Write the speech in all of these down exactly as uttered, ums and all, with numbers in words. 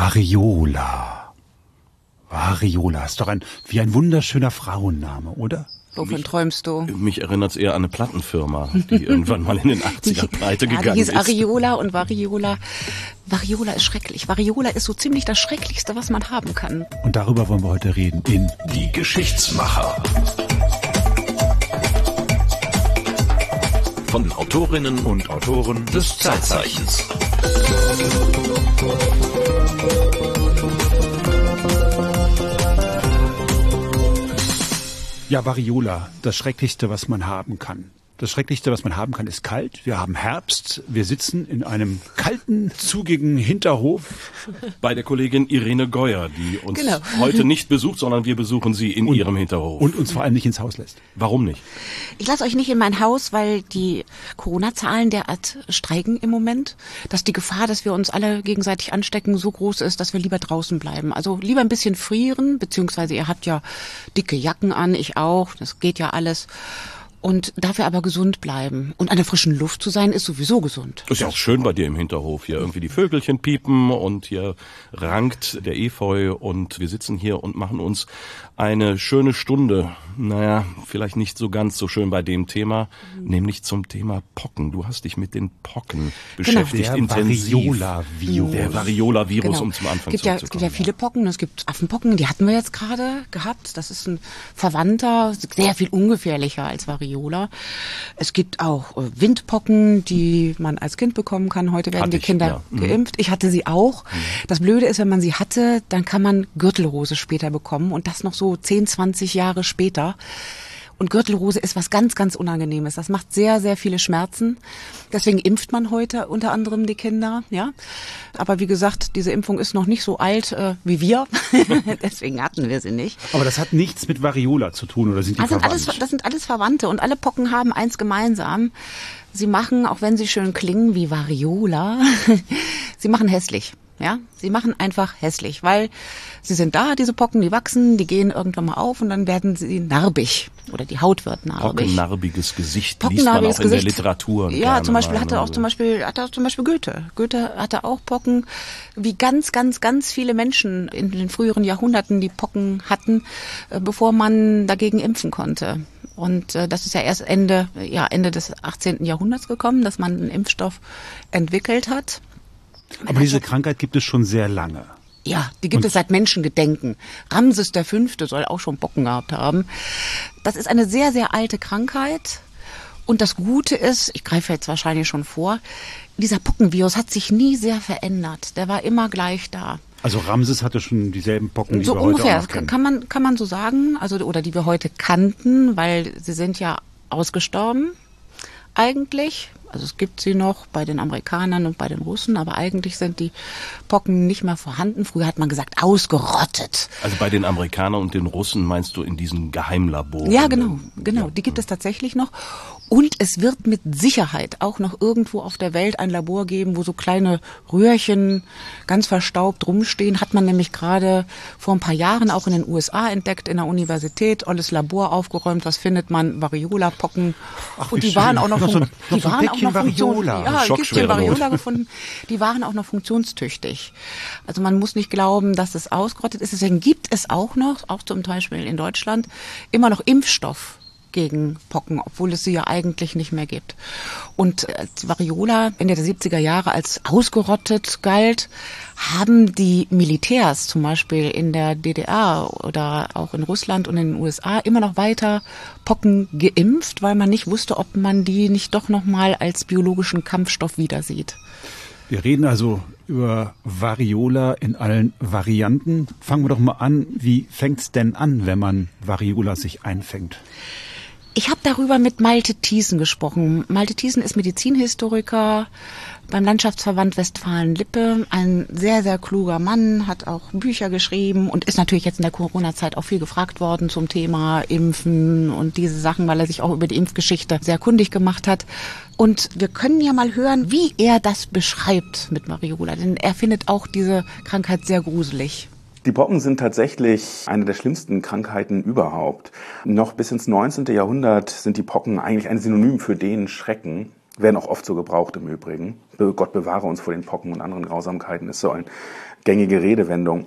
Variola. Variola ist doch ein, wie ein wunderschöner Frauenname, oder? Wovon träumst du? Mich erinnert es eher an eine Plattenfirma, die irgendwann mal in den achtziger pleite ja, gegangen die hieß ist. Ariola und Variola. Variola ist schrecklich. Variola ist so ziemlich das Schrecklichste, was man haben kann. Und darüber wollen wir heute reden in Die Geschichtsmacher. Von Autorinnen und Autoren des Zeitzeichens. Ja, Variola, das Schrecklichste, was man haben kann. Das Schrecklichste, was man haben kann, ist kalt. Wir haben Herbst. Wir sitzen in einem kalten, zugigen Hinterhof. Bei der Kollegin Irene Geuer, die uns genau. heute nicht besucht, sondern wir besuchen sie in und, ihrem Hinterhof. Und uns vor allem nicht ins Haus lässt. Warum nicht? Ich lasse euch nicht in mein Haus, weil die Corona-Zahlen derart steigen im Moment, dass die Gefahr, dass wir uns alle gegenseitig anstecken, so groß ist, dass wir lieber draußen bleiben. Also lieber ein bisschen frieren, beziehungsweise ihr habt ja dicke Jacken an, ich auch, das geht ja alles. Und dafür aber gesund bleiben. Und an der frischen Luft zu sein, ist sowieso gesund. Ist ja auch schön bei dir im Hinterhof. Hier irgendwie die Vögelchen piepen und hier rankt der Efeu. Und wir sitzen hier und machen uns eine schöne Stunde. Naja, vielleicht nicht so ganz so schön bei dem Thema, mhm. nämlich zum Thema Pocken. Du hast dich mit den Pocken beschäftigt genau. intensiv. Variola-Virus. Der Variola-Virus, genau. um zum Anfang gibt ja, Es gibt ja viele Pocken. Es gibt Affenpocken, die hatten wir jetzt gerade gehabt. Das ist ein verwandter, sehr viel ungefährlicher als Variola. Es gibt auch Windpocken, die man als Kind bekommen kann. Heute werden die Kinder ja. geimpft. Ich hatte sie auch. Mhm. Das Blöde ist, wenn man sie hatte, dann kann man Gürtelrose später bekommen und das noch so zehn, zwanzig Jahre später. Und Gürtelrose ist was ganz, ganz Unangenehmes. Das macht sehr, sehr viele Schmerzen. Deswegen impft man heute unter anderem die Kinder. Ja, aber wie gesagt, diese Impfung ist noch nicht so alt äh, wie wir. Deswegen hatten wir sie nicht. Aber das hat nichts mit Variola zu tun, oder sind die verwandt? Das sind alles, das sind alles Verwandte und alle Pocken haben eins gemeinsam. Sie machen, auch wenn sie schön klingen wie Variola, sie machen hässlich. Ja, sie machen einfach hässlich, weil sie sind da, diese Pocken, die wachsen, die gehen irgendwann mal auf und dann werden sie narbig oder die Haut wird narbig. Pockennarbiges Gesicht Pocken liest man auch in Gesicht. Der Literatur. Ja, zum Beispiel mal, hatte also. auch zum Beispiel, hatte auch zum Beispiel Goethe. Goethe hatte auch Pocken, wie ganz, ganz, ganz viele Menschen in den früheren Jahrhunderten, die Pocken hatten, bevor man dagegen impfen konnte. Und äh, das ist ja erst Ende, ja, Ende des achtzehnten Jahrhunderts gekommen, dass man einen Impfstoff entwickelt hat. Man Aber diese Krankheit gibt es schon sehr lange. Ja, die gibt Und es seit Menschengedenken. Ramses der Fünfte soll auch schon Pocken gehabt haben. Das ist eine sehr, sehr alte Krankheit. Und das Gute ist, ich greife jetzt wahrscheinlich schon vor, dieser Pockenvirus hat sich nie sehr verändert. Der war immer gleich da. Also Ramses hatte schon dieselben Pocken, die so wir ungefähr, heute auch kennen. Kann man, kann man so sagen, also oder die wir heute kannten, weil sie sind ja ausgestorben eigentlich. Also es gibt sie noch bei den Amerikanern und bei den Russen, aber eigentlich sind die Pocken nicht mehr vorhanden. Früher hat man gesagt, ausgerottet. Also bei den Amerikanern und den Russen meinst du in diesen Geheimlaboren? Ja, genau, genau. Ja. Die gibt es tatsächlich noch. Und es wird mit Sicherheit auch noch irgendwo auf der Welt ein Labor geben, wo so kleine Röhrchen ganz verstaubt rumstehen. Hat man nämlich gerade vor ein paar Jahren auch in den U S A entdeckt, in der Universität. Alles Labor aufgeräumt, was findet man? Variola-Pocken. Ach, und die schön. waren auch noch, noch so, die so waren auch noch Variola. Ja, Schockschwere Variola gefunden. Die waren auch noch funktionstüchtig. Also man muss nicht glauben, dass es ausgerottet ist. Deswegen gibt es auch noch, auch zum Beispiel in Deutschland, immer noch Impfstoff gegen Pocken, obwohl es sie ja eigentlich nicht mehr gibt. Und als Variola Ende der siebziger Jahre als ausgerottet galt, haben die Militärs zum Beispiel in der D D R oder auch in Russland und in den U S A immer noch weiter Pocken geimpft, weil man nicht wusste, ob man die nicht doch nochmal als biologischen Kampfstoff wieder sieht. Wir reden also über Variola in allen Varianten. Fangen wir doch mal an, wie fängt's denn an, wenn man Variola sich einfängt? Ich habe darüber mit Malte Thiesen gesprochen. Malte Thiesen ist Medizinhistoriker beim Landschaftsverband Westfalen-Lippe. Ein sehr, sehr kluger Mann, hat auch Bücher geschrieben und ist natürlich jetzt in der Corona-Zeit auch viel gefragt worden zum Thema Impfen und diese Sachen, weil er sich auch über die Impfgeschichte sehr kundig gemacht hat. Und wir können ja mal hören, wie er das beschreibt mit Variola, denn er findet auch diese Krankheit sehr gruselig. Die Pocken sind tatsächlich eine der schlimmsten Krankheiten überhaupt. Noch bis ins neunzehnte Jahrhundert sind die Pocken eigentlich ein Synonym für den Schrecken, werden auch oft so gebraucht im Übrigen. Gott bewahre uns vor den Pocken und anderen Grausamkeiten ist so eine gängige Redewendung.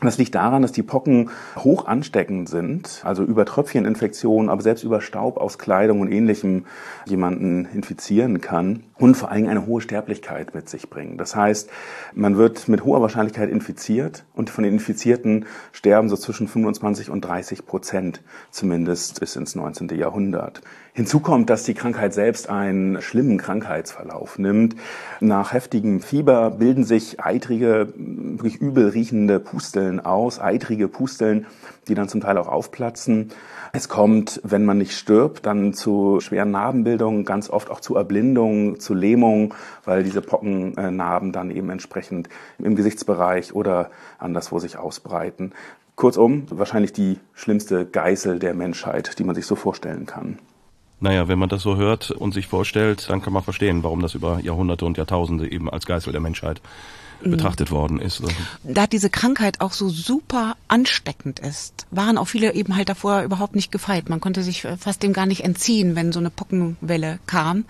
Das liegt daran, dass die Pocken hoch ansteckend sind, also über Tröpfcheninfektionen, aber selbst über Staub aus Kleidung und Ähnlichem jemanden infizieren kann und vor allem eine hohe Sterblichkeit mit sich bringen. Das heißt, man wird mit hoher Wahrscheinlichkeit infiziert und von den Infizierten sterben so zwischen fünfundzwanzig und dreißig Prozent, zumindest bis ins neunzehnten Jahrhundert. Hinzu kommt, dass die Krankheit selbst einen schlimmen Krankheitsverlauf nimmt. Nach heftigem Fieber bilden sich eitrige, wirklich übel riechende Pusteln aus, eitrige Pusteln, die dann zum Teil auch aufplatzen. Es kommt, wenn man nicht stirbt, dann zu schweren Narbenbildungen, ganz oft auch zu Erblindungen, zu Lähmungen, weil diese Pockennarben dann eben entsprechend im Gesichtsbereich oder anderswo sich ausbreiten. Kurzum, wahrscheinlich die schlimmste Geißel der Menschheit, die man sich so vorstellen kann. Naja, wenn man das so hört und sich vorstellt, dann kann man verstehen, warum das über Jahrhunderte und Jahrtausende eben als Geißel der Menschheit betrachtet worden ist. Da diese Krankheit auch so super ansteckend ist, waren auch viele eben halt davor überhaupt nicht gefeit. Man konnte sich fast dem gar nicht entziehen, wenn so eine Pockenwelle kam.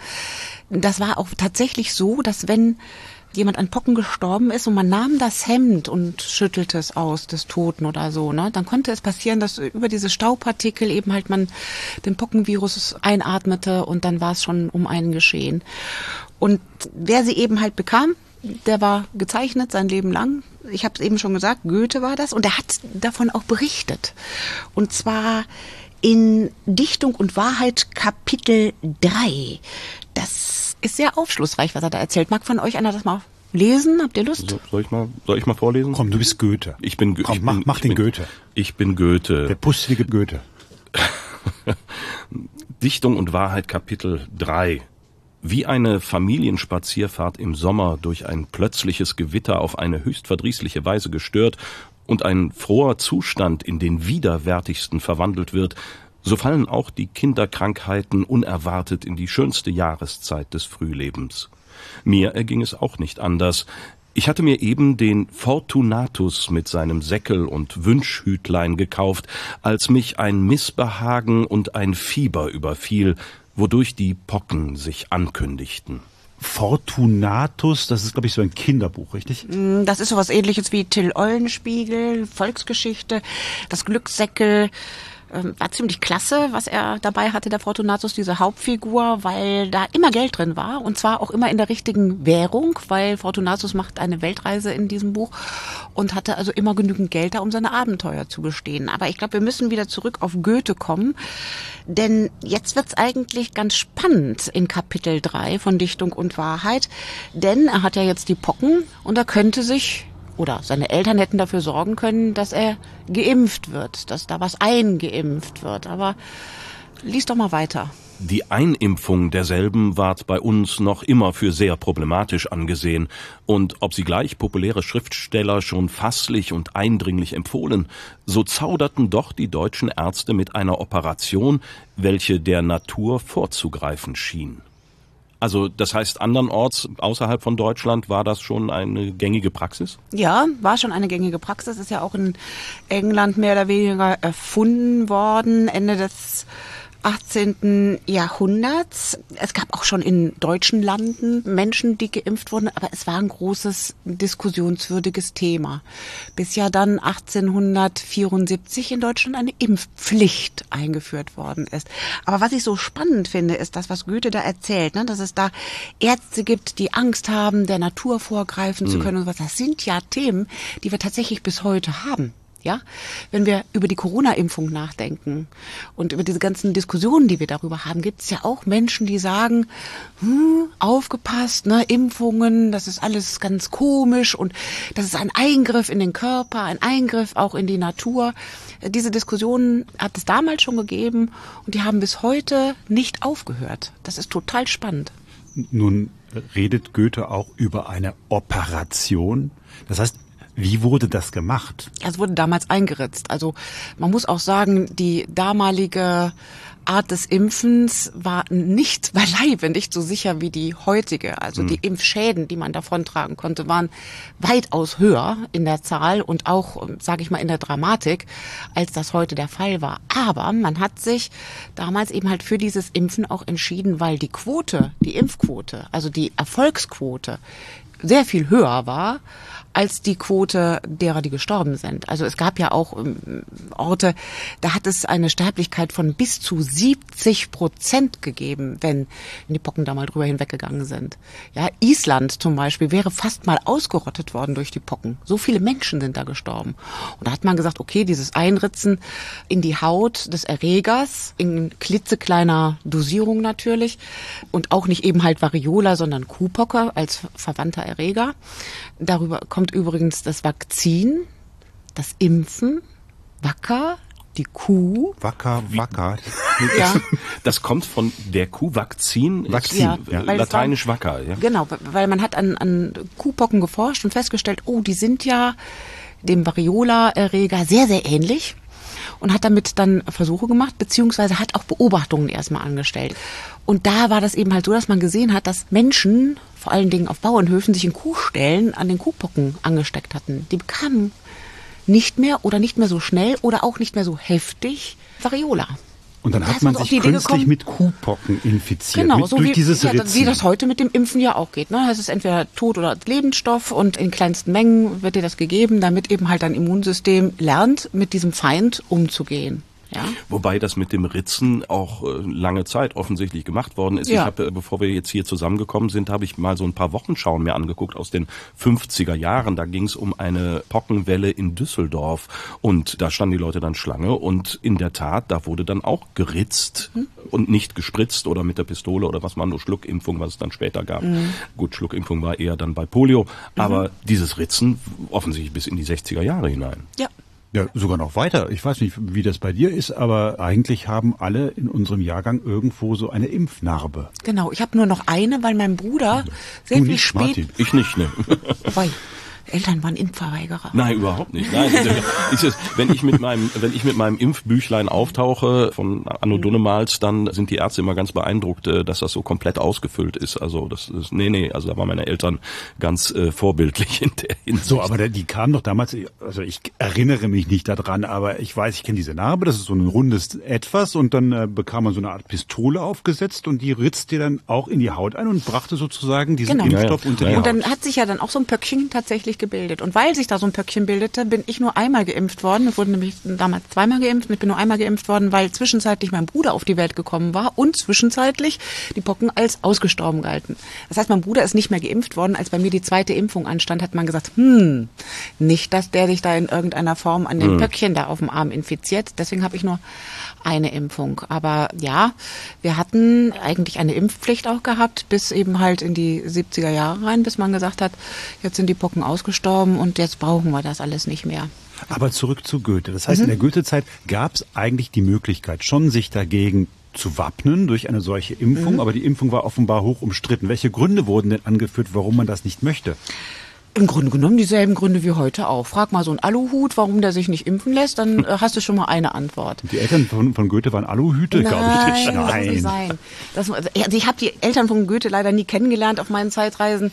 Das war auch tatsächlich so, dass wenn jemand an Pocken gestorben ist und man nahm das Hemd und schüttelte es aus des Toten oder so, ne, dann konnte es passieren, dass über diese Staubpartikel eben halt man den Pockenvirus einatmete und dann war es schon um einen geschehen. Und wer sie eben halt bekam, der war gezeichnet sein Leben lang. Ich habe es eben schon gesagt, Goethe war das und er hat davon auch berichtet. Und zwar in Dichtung und Wahrheit Kapitel drei. Das ist sehr aufschlussreich, was er da erzählt. Mag von euch einer das mal lesen? Habt ihr Lust? So, soll ich mal, soll ich mal vorlesen? Komm, du bist Goethe. Ich bin Goethe. Komm, mach, mach den bin, Goethe. Ich bin Goethe. Der pustige Goethe. Dichtung und Wahrheit Kapitel drei. Wie eine Familienspazierfahrt im Sommer durch ein plötzliches Gewitter auf eine höchst verdrießliche Weise gestört und ein froher Zustand in den widerwärtigsten verwandelt wird, so fallen auch die Kinderkrankheiten unerwartet in die schönste Jahreszeit des Frühlebens. Mir erging es auch nicht anders. Ich hatte mir eben den Fortunatus mit seinem Säckel und Wünschhütlein gekauft, als mich ein Missbehagen und ein Fieber überfiel, wodurch die Pocken sich ankündigten. Fortunatus, das ist, glaube ich, so ein Kinderbuch, richtig? Das ist so was Ähnliches wie Till Eulenspiegel, Volksgeschichte, das Glückssäckel. War ziemlich klasse, was er dabei hatte, der Fortunatus, diese Hauptfigur, weil da immer Geld drin war und zwar auch immer in der richtigen Währung, weil Fortunatus macht eine Weltreise in diesem Buch und hatte also immer genügend Geld da, um seine Abenteuer zu bestehen. Aber ich glaube, wir müssen wieder zurück auf Goethe kommen, denn jetzt wird's eigentlich ganz spannend in Kapitel drei von Dichtung und Wahrheit, denn er hat ja jetzt die Pocken und er könnte sich... Oder seine Eltern hätten dafür sorgen können, dass er geimpft wird, dass da was eingeimpft wird. Aber lies doch mal weiter. Die Einimpfung derselben ward bei uns noch immer für sehr problematisch angesehen. Und ob sie gleich populäre Schriftsteller schon fasslich und eindringlich empfohlen, so zauderten doch die deutschen Ärzte mit einer Operation, welche der Natur vorzugreifen schien. Also das heißt, andernorts außerhalb von Deutschland war das schon eine gängige Praxis? Ja, war schon eine gängige Praxis. Ist ja auch in England mehr oder weniger erfunden worden, Ende des achtzehnten Jahrhunderts. Es gab auch schon in deutschen Landen Menschen, die geimpft wurden, aber es war ein großes diskussionswürdiges Thema. Bis ja dann achtzehnhundertvierundsiebzig in Deutschland eine Impfpflicht eingeführt worden ist. Aber was ich so spannend finde, ist das, was Goethe da erzählt, ne? Dass es da Ärzte gibt, die Angst haben, der Natur vorgreifen mhm. zu können und sowas. Das sind ja Themen, die wir tatsächlich bis heute haben. Ja, wenn wir über die Corona-Impfung nachdenken und über diese ganzen Diskussionen, die wir darüber haben, gibt es ja auch Menschen, die sagen, hm, aufgepasst, ne, Impfungen, das ist alles ganz komisch und das ist ein Eingriff in den Körper, ein Eingriff auch in die Natur. Diese Diskussionen hat es damals schon gegeben und die haben bis heute nicht aufgehört. Das ist total spannend. Nun redet Goethe auch über eine Operation. Das heißt, wie wurde das gemacht? Es wurde damals eingeritzt. Also man muss auch sagen, die damalige Art des Impfens war nicht, beileibe nicht so sicher wie die heutige. Also mhm. die Impfschäden, die man davontragen konnte, waren weitaus höher in der Zahl und auch, sage ich mal, in der Dramatik, als das heute der Fall war. Aber man hat sich damals eben halt für dieses Impfen auch entschieden, weil die Quote, die Impfquote, also die Erfolgsquote sehr viel höher war als die Quote derer, die gestorben sind. Also es gab ja auch Orte, da hat es eine Sterblichkeit von bis zu siebzig Prozent gegeben, wenn die Pocken da mal drüber hinweggegangen sind. Ja, Island zum Beispiel wäre fast mal ausgerottet worden durch die Pocken. So viele Menschen sind da gestorben. Und da hat man gesagt, okay, dieses Einritzen in die Haut des Erregers, in klitzekleiner Dosierung natürlich, und auch nicht eben halt Variola, sondern Kuhpocke als verwandter Erreger. Darüber kommt Und übrigens das Vakzin, das Impfen, Wacker, die Kuh. Wacker, Wacker. Ja. Das kommt von der Kuh, Vakzin, Vakzin. Ja, ja. Lateinisch war, Wacker. Ja. Genau, weil man hat an, an Kuhpocken geforscht und festgestellt, oh, die sind ja dem Variola-Erreger sehr, sehr ähnlich. Und hat damit dann Versuche gemacht, beziehungsweise hat auch Beobachtungen erstmal angestellt. Und da war das eben halt so, dass man gesehen hat, dass Menschen, vor allen Dingen auf Bauernhöfen, sich in Kuhställen an den Kuhpocken angesteckt hatten. Die bekamen nicht mehr oder nicht mehr so schnell oder auch nicht mehr so heftig Variola. Und dann da hat man sich künstlich mit Kuhpocken infiziert. Genau, mit, so durch wie, dieses ja, wie das heute mit dem Impfen ja auch geht. Ne? Das ist entweder Tod- oder Lebensstoff und in kleinsten Mengen wird dir das gegeben, damit eben halt dein Immunsystem lernt, mit diesem Feind umzugehen. Ja. Wobei das mit dem Ritzen auch äh, lange Zeit offensichtlich gemacht worden ist. Ja. Ich habe, bevor wir jetzt hier zusammengekommen sind, habe ich mal so ein paar Wochenschauen mir angeguckt aus den fünfziger Jahren. Da ging es um eine Pockenwelle in Düsseldorf und da standen die Leute dann Schlange und in der Tat, da wurde dann auch geritzt hm. und nicht gespritzt oder mit der Pistole oder was man nur Schluckimpfung, was es dann später gab. Mhm. Gut, Schluckimpfung war eher dann bei Polio, aber mhm. dieses Ritzen offensichtlich bis in die sechziger Jahre hinein. Ja. Ja, sogar noch weiter. Ich weiß nicht, wie das bei dir ist, aber eigentlich haben alle in unserem Jahrgang irgendwo so eine Impfnarbe. Genau, ich habe nur noch eine, weil mein Bruder sehr viel spät... Martin. Ich nicht, ne? Weil Eltern waren Impfverweigerer. Nein, überhaupt nicht. Nein, ist es, wenn ich mit meinem, wenn ich mit meinem Impfbüchlein auftauche von Anno Dunnemals, dann sind die Ärzte immer ganz beeindruckt, dass das so komplett ausgefüllt ist. Also das ist, nee, nee, also da waren meine Eltern ganz äh, vorbildlich in der Hinsicht. So, aber die kamen doch damals, also ich erinnere mich nicht daran, aber ich weiß, ich kenne diese Narbe, das ist so ein rundes Etwas und dann äh, bekam man so eine Art Pistole aufgesetzt und die ritzte dann auch in die Haut ein und brachte sozusagen diesen genau. Impfstoff ja, ja. unter die Haut. Und dann hat sich ja dann auch so ein Pöckchen tatsächlich gebildet. Und weil sich da so ein Pöckchen bildete, bin ich nur einmal geimpft worden. Ich wurde nämlich damals zweimal geimpft. Ich bin nur einmal geimpft worden, weil zwischenzeitlich mein Bruder auf die Welt gekommen war und zwischenzeitlich die Pocken als ausgestorben galten. Das heißt, mein Bruder ist nicht mehr geimpft worden. Als bei mir die zweite Impfung anstand, hat man gesagt, hm, nicht, dass der sich da in irgendeiner Form an dem Pöckchen da auf dem Arm infiziert. Deswegen habe ich nur eine Impfung. Aber ja, wir hatten eigentlich eine Impfpflicht auch gehabt, bis eben halt in die siebziger Jahre rein, bis man gesagt hat, jetzt sind die Pocken ausgestorben. gestorben und jetzt brauchen wir das alles nicht mehr. Aber zurück zu Goethe. Das heißt, mhm. in der Goethe-Zeit gab es eigentlich die Möglichkeit, schon sich dagegen zu wappnen durch eine solche Impfung. Mhm. Aber die Impfung war offenbar hoch umstritten. Welche Gründe wurden denn angeführt, warum man das nicht möchte? Im Grunde genommen dieselben Gründe wie heute auch. Frag mal so einen Aluhut, warum der sich nicht impfen lässt, dann hast du schon mal eine Antwort. Die Eltern von, von Goethe waren Aluhüte, glaube ich. Nein, das muss nicht sein. Das, also ich habe die Eltern von Goethe leider nie kennengelernt auf meinen Zeitreisen.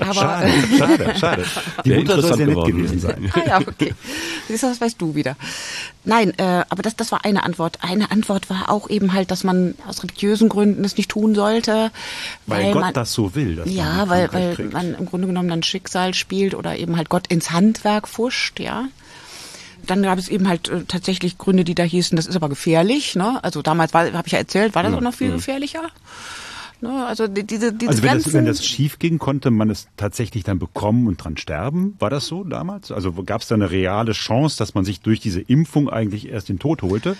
Aber schade, schade, schade. Die Wäre Mutter soll sehr nett gewesen sein. Ah ja, okay. Siehst du, das weißt du wieder. Nein, äh, aber das, das war eine Antwort. Eine Antwort war auch eben halt, dass man aus religiösen Gründen es nicht tun sollte. Weil, weil Gott man, das so will. Dass ja, man weil, weil man im Grunde genommen dann schickt. Spielt oder eben halt Gott ins Handwerk fuscht, ja. Dann gab es eben halt äh, tatsächlich Gründe, die da hießen, das ist aber gefährlich, ne? Also damals habe ich ja erzählt, war das ja, auch noch viel ja. gefährlicher? Ne? Also, diese, diese also wenn, das, wenn das schief ging, konnte man es tatsächlich dann bekommen und dran sterben? War das so damals? Also gab es da eine reale Chance, dass man sich durch diese Impfung eigentlich erst den Tod holte?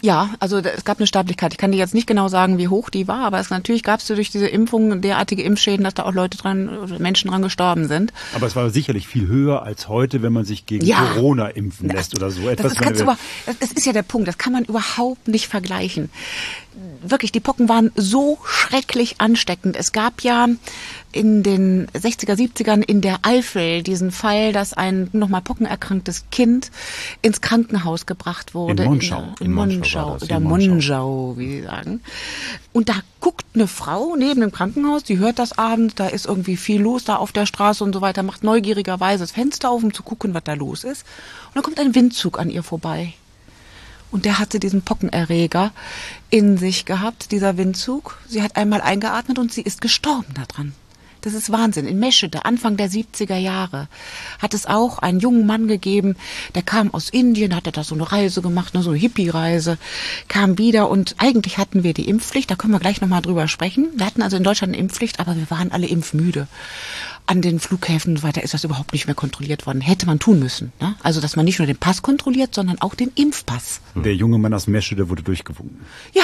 Ja, also es gab eine Sterblichkeit. Ich kann dir jetzt nicht genau sagen, wie hoch die war, aber es, natürlich gab es durch diese Impfung derartige Impfschäden, dass da auch Leute dran, Menschen dran gestorben sind. Aber es war sicherlich viel höher als heute, wenn man sich gegen ja. Corona impfen lässt oder so etwas. Das ist, über, das ist ja der Punkt, das kann man überhaupt nicht vergleichen. wirklich, die Pocken waren so schrecklich ansteckend. Es gab ja in den sechziger, siebzigern in der Eifel diesen Fall, dass ein nochmal pockenerkranktes Kind ins Krankenhaus gebracht wurde. In Monschau. In, in Monschau, Monschau oder Monschau, wie sie sagen. Und da guckt eine Frau neben dem Krankenhaus, die hört das abends, da ist irgendwie viel los da auf der Straße und so weiter, macht neugierigerweise das Fenster auf, um zu gucken, was da los ist. Und dann kommt ein Windzug an ihr vorbei. Und der hatte diesen Pockenerreger in sich gehabt, dieser Windzug. Sie hat einmal eingeatmet und sie ist gestorben daran. Das ist Wahnsinn. In Meschede, Anfang der siebziger Jahre, hat es auch einen jungen Mann gegeben, der kam aus Indien, hatte da so eine Reise gemacht, so eine Hippie-Reise, kam wieder und eigentlich hatten wir die Impfpflicht, da können wir gleich nochmal drüber sprechen. Wir hatten also in Deutschland eine Impfpflicht, aber wir waren alle impfmüde. An den Flughäfen und so weiter ist das überhaupt nicht mehr kontrolliert worden. Hätte man tun müssen. Ne? Also, dass man nicht nur den Pass kontrolliert, sondern auch den Impfpass. Der junge Mann aus Meschede wurde durchgewunken. Ja.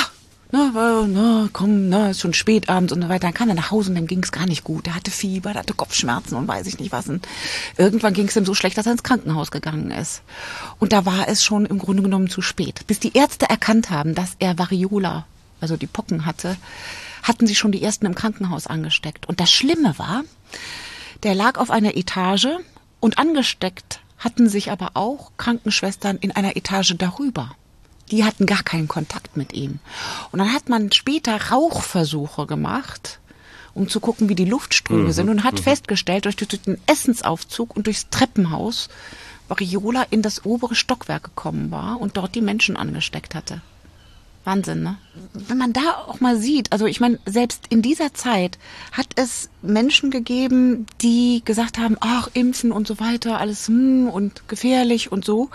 Na, na, komm, na, ist schon spät abends und so weiter. Dann kam er nach Hause und dem ging es gar nicht gut. Er hatte Fieber, er hatte Kopfschmerzen und weiß ich nicht was. Und irgendwann ging es ihm so schlecht, dass er ins Krankenhaus gegangen ist. Und da war es schon im Grunde genommen zu spät. Bis die Ärzte erkannt haben, dass er Variola, also die Pocken hatte, hatten sie schon die ersten im Krankenhaus angesteckt. Und das Schlimme war, der lag auf einer Etage und angesteckt hatten sich aber auch Krankenschwestern in einer Etage darüber. Die hatten gar keinen Kontakt mit ihm. Und dann hat man später Rauchversuche gemacht, um zu gucken, wie die Luftströme mhm. sind. Und hat mhm. festgestellt, durch den Essensaufzug und durchs Treppenhaus, Variola in das obere Stockwerk gekommen war und dort die Menschen angesteckt hatte. Wahnsinn, ne? Wenn man da auch mal sieht, also ich meine, selbst in dieser Zeit hat es Menschen gegeben, die gesagt haben, ach, impfen und so weiter, alles hm, und gefährlich und so,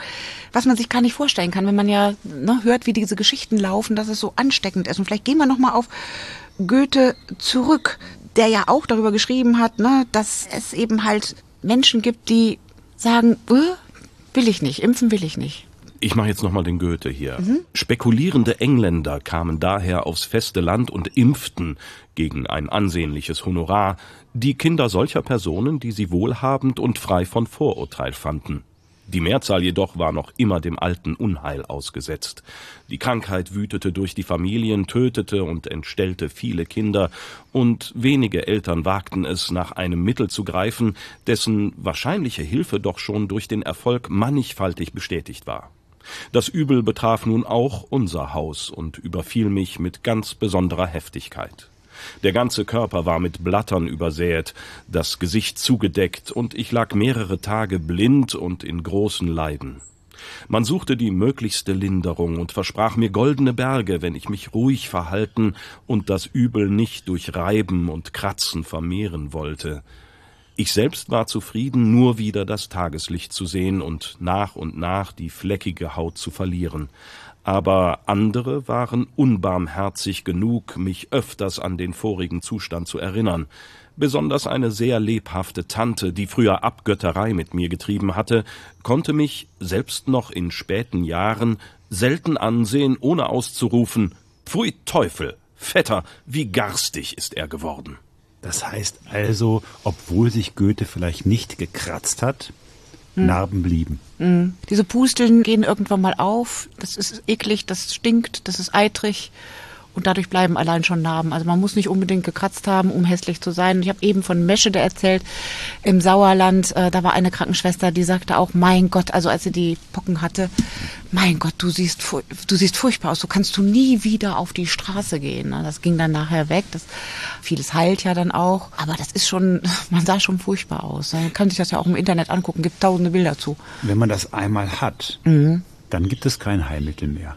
was man sich gar nicht vorstellen kann, wenn man ja ne, hört, wie diese Geschichten laufen, dass es so ansteckend ist. Und vielleicht gehen wir nochmal auf Goethe zurück, der ja auch darüber geschrieben hat, ne, dass es eben halt Menschen gibt, die sagen, äh, will ich nicht, impfen will ich nicht. Ich mache jetzt nochmal den Goethe hier. Mhm. Spekulierende Engländer kamen daher aufs feste Land und impften gegen ein ansehnliches Honorar die Kinder solcher Personen, die sie wohlhabend und frei von Vorurteil fanden. Die Mehrzahl jedoch war noch immer dem alten Unheil ausgesetzt. Die Krankheit wütete durch die Familien, tötete und entstellte viele Kinder, und wenige Eltern wagten es, nach einem Mittel zu greifen, dessen wahrscheinliche Hilfe doch schon durch den Erfolg mannigfaltig bestätigt war. Das Übel betraf nun auch unser Haus und überfiel mich mit ganz besonderer Heftigkeit. Der ganze Körper war mit Blattern übersät, das Gesicht zugedeckt, und ich lag mehrere Tage blind und in großen Leiden. Man suchte die möglichste Linderung und versprach mir goldene Berge, wenn ich mich ruhig verhalten und das Übel nicht durch Reiben und Kratzen vermehren wollte. Ich selbst war zufrieden, nur wieder das Tageslicht zu sehen und nach und nach die fleckige Haut zu verlieren. Aber andere waren unbarmherzig genug, mich öfters an den vorigen Zustand zu erinnern. Besonders eine sehr lebhafte Tante, die früher Abgötterei mit mir getrieben hatte, konnte mich, selbst noch in späten Jahren, selten ansehen, ohne auszurufen, »Pfui Teufel, Vetter, wie garstig ist er geworden!« Das heißt also, obwohl sich Goethe vielleicht nicht gekratzt hat, hm. Narben blieben. Hm. Diese Pusteln gehen irgendwann mal auf, das ist eklig, das stinkt, das ist eitrig und dadurch bleiben allein schon Narben. Also man muss nicht unbedingt gekratzt haben, um hässlich zu sein. Ich habe eben von Meschede erzählt, im Sauerland, äh, da war eine Krankenschwester, die sagte auch, mein Gott, also als sie die Pocken hatte, mein Gott, du siehst, du siehst furchtbar aus, so kannst du nie wieder auf die Straße gehen. Das ging dann nachher weg, das, vieles heilt ja dann auch, aber das ist schon, man sah schon furchtbar aus. Man kann sich das ja auch im Internet angucken, gibt tausende Bilder zu. Wenn man das einmal hat, mhm. dann gibt es kein Heilmittel mehr.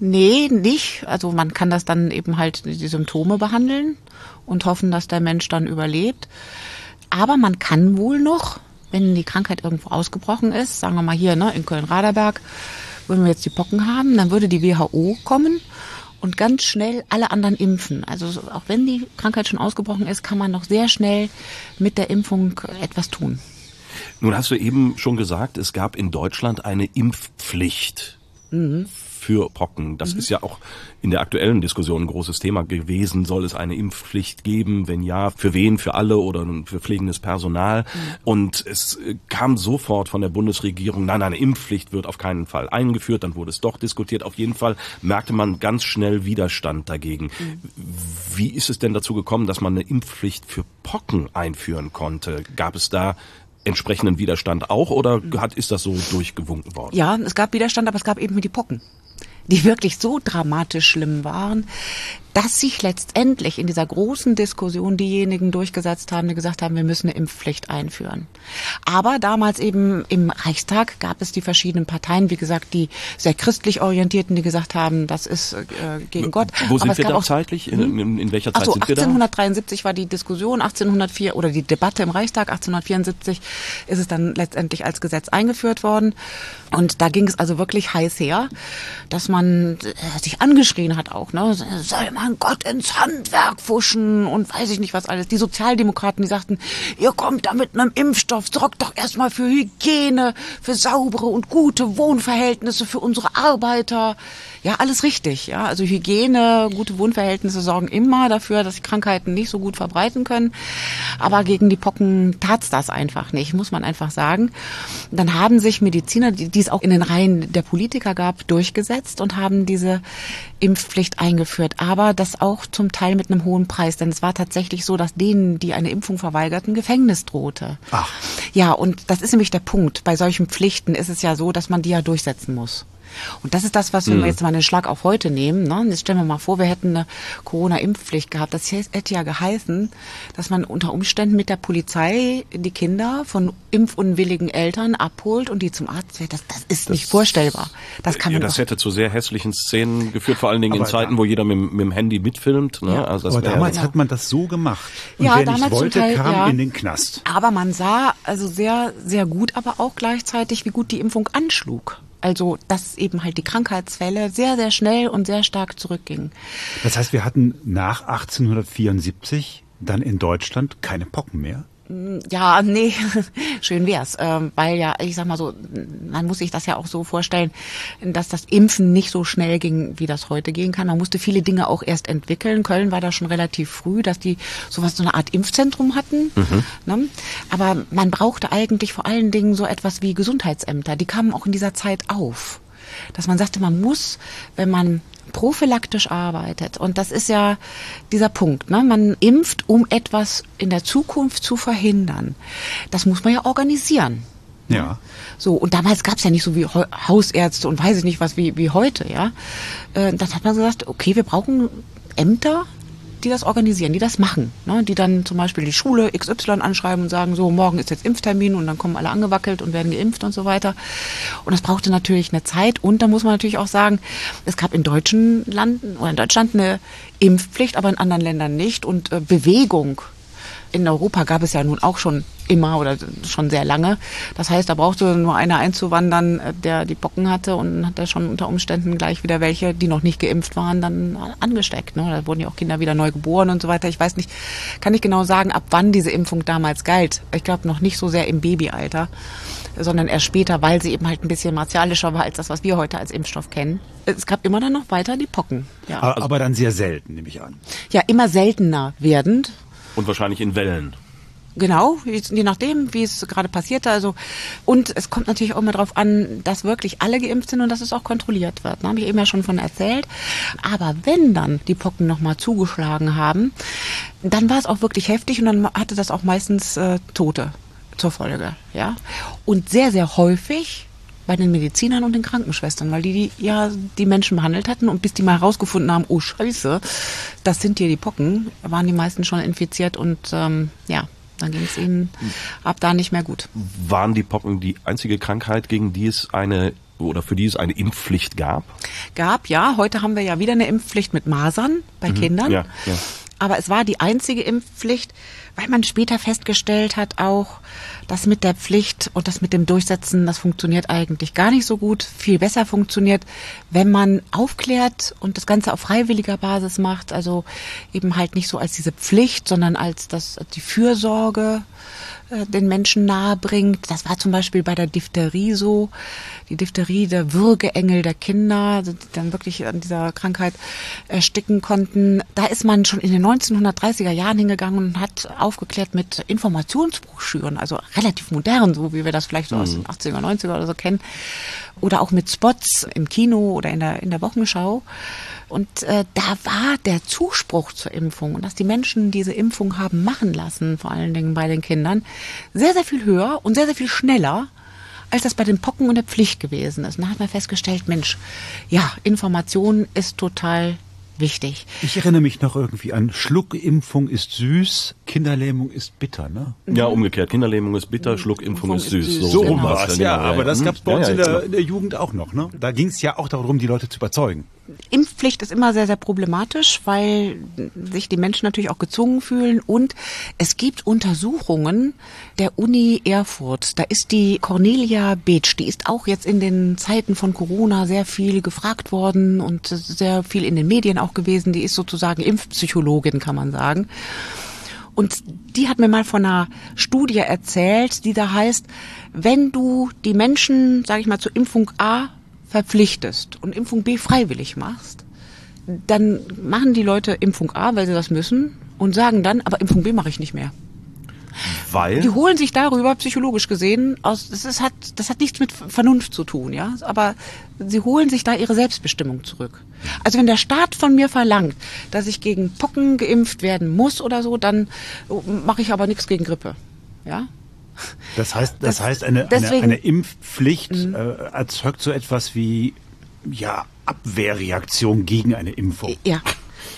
Nee, nicht. Also man kann das dann eben halt, die Symptome behandeln und hoffen, dass der Mensch dann überlebt. Aber man kann wohl noch, wenn die Krankheit irgendwo ausgebrochen ist, sagen wir mal hier ne, in Köln-Raderberg, würden wir jetzt die Pocken haben, dann würde die W H O kommen und ganz schnell alle anderen impfen. Also auch wenn die Krankheit schon ausgebrochen ist, kann man noch sehr schnell mit der Impfung etwas tun. Nun hast du eben schon gesagt, es gab in Deutschland eine Impfpflicht. Mhm. für Pocken. Das mhm. ist ja auch in der aktuellen Diskussion ein großes Thema gewesen. Soll es eine Impfpflicht geben? Wenn ja, für wen? Für alle oder für pflegendes Personal? Mhm. Und es kam sofort von der Bundesregierung, nein, eine Impfpflicht wird auf keinen Fall eingeführt. Dann wurde es doch diskutiert. Auf jeden Fall merkte man ganz schnell Widerstand dagegen. Mhm. Wie ist es denn dazu gekommen, dass man eine Impfpflicht für Pocken einführen konnte? Gab es da entsprechenden Widerstand auch oder hat, ist das so durchgewunken worden? Ja, es gab Widerstand, aber es gab eben die Pocken, die wirklich so dramatisch schlimm waren, dass sich letztendlich in dieser großen Diskussion diejenigen durchgesetzt haben, die gesagt haben, wir müssen eine Impfpflicht einführen. Aber damals eben im Reichstag gab es die verschiedenen Parteien, wie gesagt, die sehr christlich orientierten, die gesagt haben, das ist äh, gegen Gott. Wo sind wir da zeitlich? In, in, in welcher Zeit sind wir da? achtzehnhundertdreiundsiebzig war die Diskussion, achtzehnhundertvier oder die Debatte im Reichstag, achtzehnhundertvierundsiebzig ist es dann letztendlich als Gesetz eingeführt worden. Und da ging es also wirklich heiß her, dass man äh, sich angeschrien hat auch, ne? Soll man Gott ins Handwerk fuschen und weiß ich nicht was alles. Die Sozialdemokraten, die sagten, ihr kommt da mit einem Impfstoff, sorgt doch erstmal für Hygiene, für saubere und gute Wohnverhältnisse für unsere Arbeiter. Ja, alles richtig. Ja, also Hygiene, gute Wohnverhältnisse sorgen immer dafür, dass sich Krankheiten nicht so gut verbreiten können. Aber gegen die Pocken tat's das einfach nicht, muss man einfach sagen. Dann haben sich Mediziner, die, die es auch in den Reihen der Politiker gab, durchgesetzt und haben diese Impfpflicht eingeführt. Aber das auch zum Teil mit einem hohen Preis, denn es war tatsächlich so, dass denen, die eine Impfung verweigerten, Gefängnis drohte. Ach. Ja, und das ist nämlich der Punkt. Bei solchen Pflichten ist es ja so, dass man die ja durchsetzen muss. Und das ist das, was wenn wir jetzt mal den Schlag auf heute nehmen. Ne? Jetzt stellen wir mal vor, wir hätten eine Corona-Impfpflicht gehabt. Das hätte ja geheißen, dass man unter Umständen mit der Polizei die Kinder von impfunwilligen Eltern abholt und die zum Arzt fährt. Das, das ist das, nicht vorstellbar. Das kann man. Ja, das hätte zu sehr hässlichen Szenen geführt, vor allen Dingen aber in Zeiten, wo jeder mit, mit dem Handy mitfilmt. Ne? Ja, also das aber damals ja. hat man das so gemacht. Und ja, wer nicht wollte, Teil, kam ja. in den Knast. Aber man sah also sehr, sehr gut, aber auch gleichzeitig, wie gut die Impfung anschlug. Also, dass eben halt die Krankheitsfälle sehr, sehr schnell und sehr stark zurückgingen. Das heißt, wir hatten nach achtzehnhundertvierundsiebzig dann in Deutschland keine Pocken mehr? Ja, nee, schön wär's, ähm, weil ja, ich sag mal so, man muss sich das ja auch so vorstellen, dass das Impfen nicht so schnell ging, wie das heute gehen kann. Man musste viele Dinge auch erst entwickeln. Köln war da schon relativ früh, dass die sowas, so eine Art Impfzentrum hatten. Mhm. Ne? Aber man brauchte eigentlich vor allen Dingen so etwas wie Gesundheitsämter. Die kamen auch in dieser Zeit auf, dass man sagte, man muss, wenn man prophylaktisch arbeitet. Und das ist ja dieser Punkt. Ne? Man impft, um etwas in der Zukunft zu verhindern. Das muss man ja organisieren. Ja. So, und damals gab es ja nicht so wie Hausärzte und weiß ich nicht was wie, wie heute. Ja? Äh, dann hat man gesagt, okay, wir brauchen Ämter, die das organisieren, die das machen. Ne? Die dann zum Beispiel die Schule X Y anschreiben und sagen, so, morgen ist jetzt Impftermin und dann kommen alle angewackelt und werden geimpft und so weiter. Und das brauchte natürlich eine Zeit. Und da muss man natürlich auch sagen, es gab in deutschen Landen oder in Deutschland eine Impfpflicht, aber in anderen Ländern nicht. Und äh, Bewegung in Europa gab es ja nun auch schon immer oder schon sehr lange. Das heißt, da brauchte nur einer einzuwandern, der die Pocken hatte und hat da schon unter Umständen gleich wieder welche, die noch nicht geimpft waren, dann angesteckt. Ne? Da wurden ja auch Kinder wieder neu geboren und so weiter. Ich weiß nicht, kann ich genau sagen, ab wann diese Impfung damals galt. Ich glaube noch nicht so sehr im Babyalter, sondern erst später, weil sie eben halt ein bisschen martialischer war als das, was wir heute als Impfstoff kennen. Es gab immer dann noch weiter die Pocken. Ja. Aber, aber dann sehr selten, nehme ich an. Ja, immer seltener werdend. Und wahrscheinlich in Wellen. Genau, je nachdem, wie es gerade passierte. Also, und es kommt natürlich auch immer darauf an, dass wirklich alle geimpft sind und dass es auch kontrolliert wird. Da habe ich eben ja schon von erzählt. Aber wenn dann die Pocken nochmal zugeschlagen haben, dann war es auch wirklich heftig und dann hatte das auch meistens äh, Tote zur Folge. Ja? Und sehr, sehr häufig bei den Medizinern und den Krankenschwestern, weil die, die ja die Menschen behandelt hatten und bis die mal herausgefunden haben, oh Scheiße, das sind hier die Pocken, waren die meisten schon infiziert und ähm, ja, dann ging es ihnen ab da nicht mehr gut. Waren die Pocken die einzige Krankheit, gegen die es eine oder für die es eine Impfpflicht gab? Gab, ja. Heute haben wir ja wieder eine Impfpflicht mit Masern bei mhm, Kindern. Ja, ja. Aber es war die einzige Impfpflicht, weil man später festgestellt hat auch, das mit der Pflicht und das mit dem Durchsetzen, das funktioniert eigentlich gar nicht so gut. Viel besser funktioniert, wenn man aufklärt und das Ganze auf freiwilliger Basis macht. Also eben halt nicht so als diese Pflicht, sondern als das die Fürsorge äh, den Menschen nahe bringt. Das war zum Beispiel bei der Diphtherie so. Die Diphtherie, der Würgeengel der Kinder, die dann wirklich an dieser Krankheit ersticken konnten. Da ist man schon in den neunzehnhundertdreißiger Jahren hingegangen und hat aufgeklärt mit Informationsbroschüren, also relativ modern, so wie wir das vielleicht so aus den achtziger, neunziger oder so kennen. Oder auch mit Spots im Kino oder in der, in der Wochenschau. Und äh, da war der Zuspruch zur Impfung und dass die Menschen diese Impfung haben machen lassen, vor allen Dingen bei den Kindern, sehr, sehr viel höher und sehr, sehr viel schneller, als das bei den Pocken und der Pflicht gewesen ist. Und da hat man festgestellt, Mensch, ja, Information ist total wichtig. Ich erinnere mich noch irgendwie an Schluckimpfung ist süß, Kinderlähmung ist bitter, ne? Ja, umgekehrt. Kinderlähmung ist bitter, Schluckimpfung ist süß. ist süß. So rum war es, ja. Aber das gab es bei uns ja, ja, in, der, in der Jugend auch noch, ne? Da ging es ja auch darum, die Leute zu überzeugen. Impfpflicht ist immer sehr, sehr problematisch, weil sich die Menschen natürlich auch gezwungen fühlen. Und es gibt Untersuchungen der Uni Erfurt. Da ist die Cornelia Betsch, die ist auch jetzt in den Zeiten von Corona sehr viel gefragt worden und sehr viel in den Medien auch gewesen. Die ist sozusagen Impfpsychologin, kann man sagen. Und die hat mir mal von einer Studie erzählt, die da heißt, wenn du die Menschen, sage ich mal, zur Impfung A verpflichtest und Impfung B freiwillig machst, dann machen die Leute Impfung A, weil sie das müssen, und sagen dann, aber Impfung B mache ich nicht mehr. Weil? Die holen sich darüber, psychologisch gesehen, aus, das, ist, hat, das hat nichts mit Vernunft zu tun, ja, aber sie holen sich da ihre Selbstbestimmung zurück. Also wenn der Staat von mir verlangt, dass ich gegen Pocken geimpft werden muss oder so, dann mache ich aber nichts gegen Grippe, ja. Das heißt, das, das heißt, eine, deswegen, eine, eine Impfpflicht äh, erzeugt so etwas wie ja Abwehrreaktion gegen eine Impfung. Ja,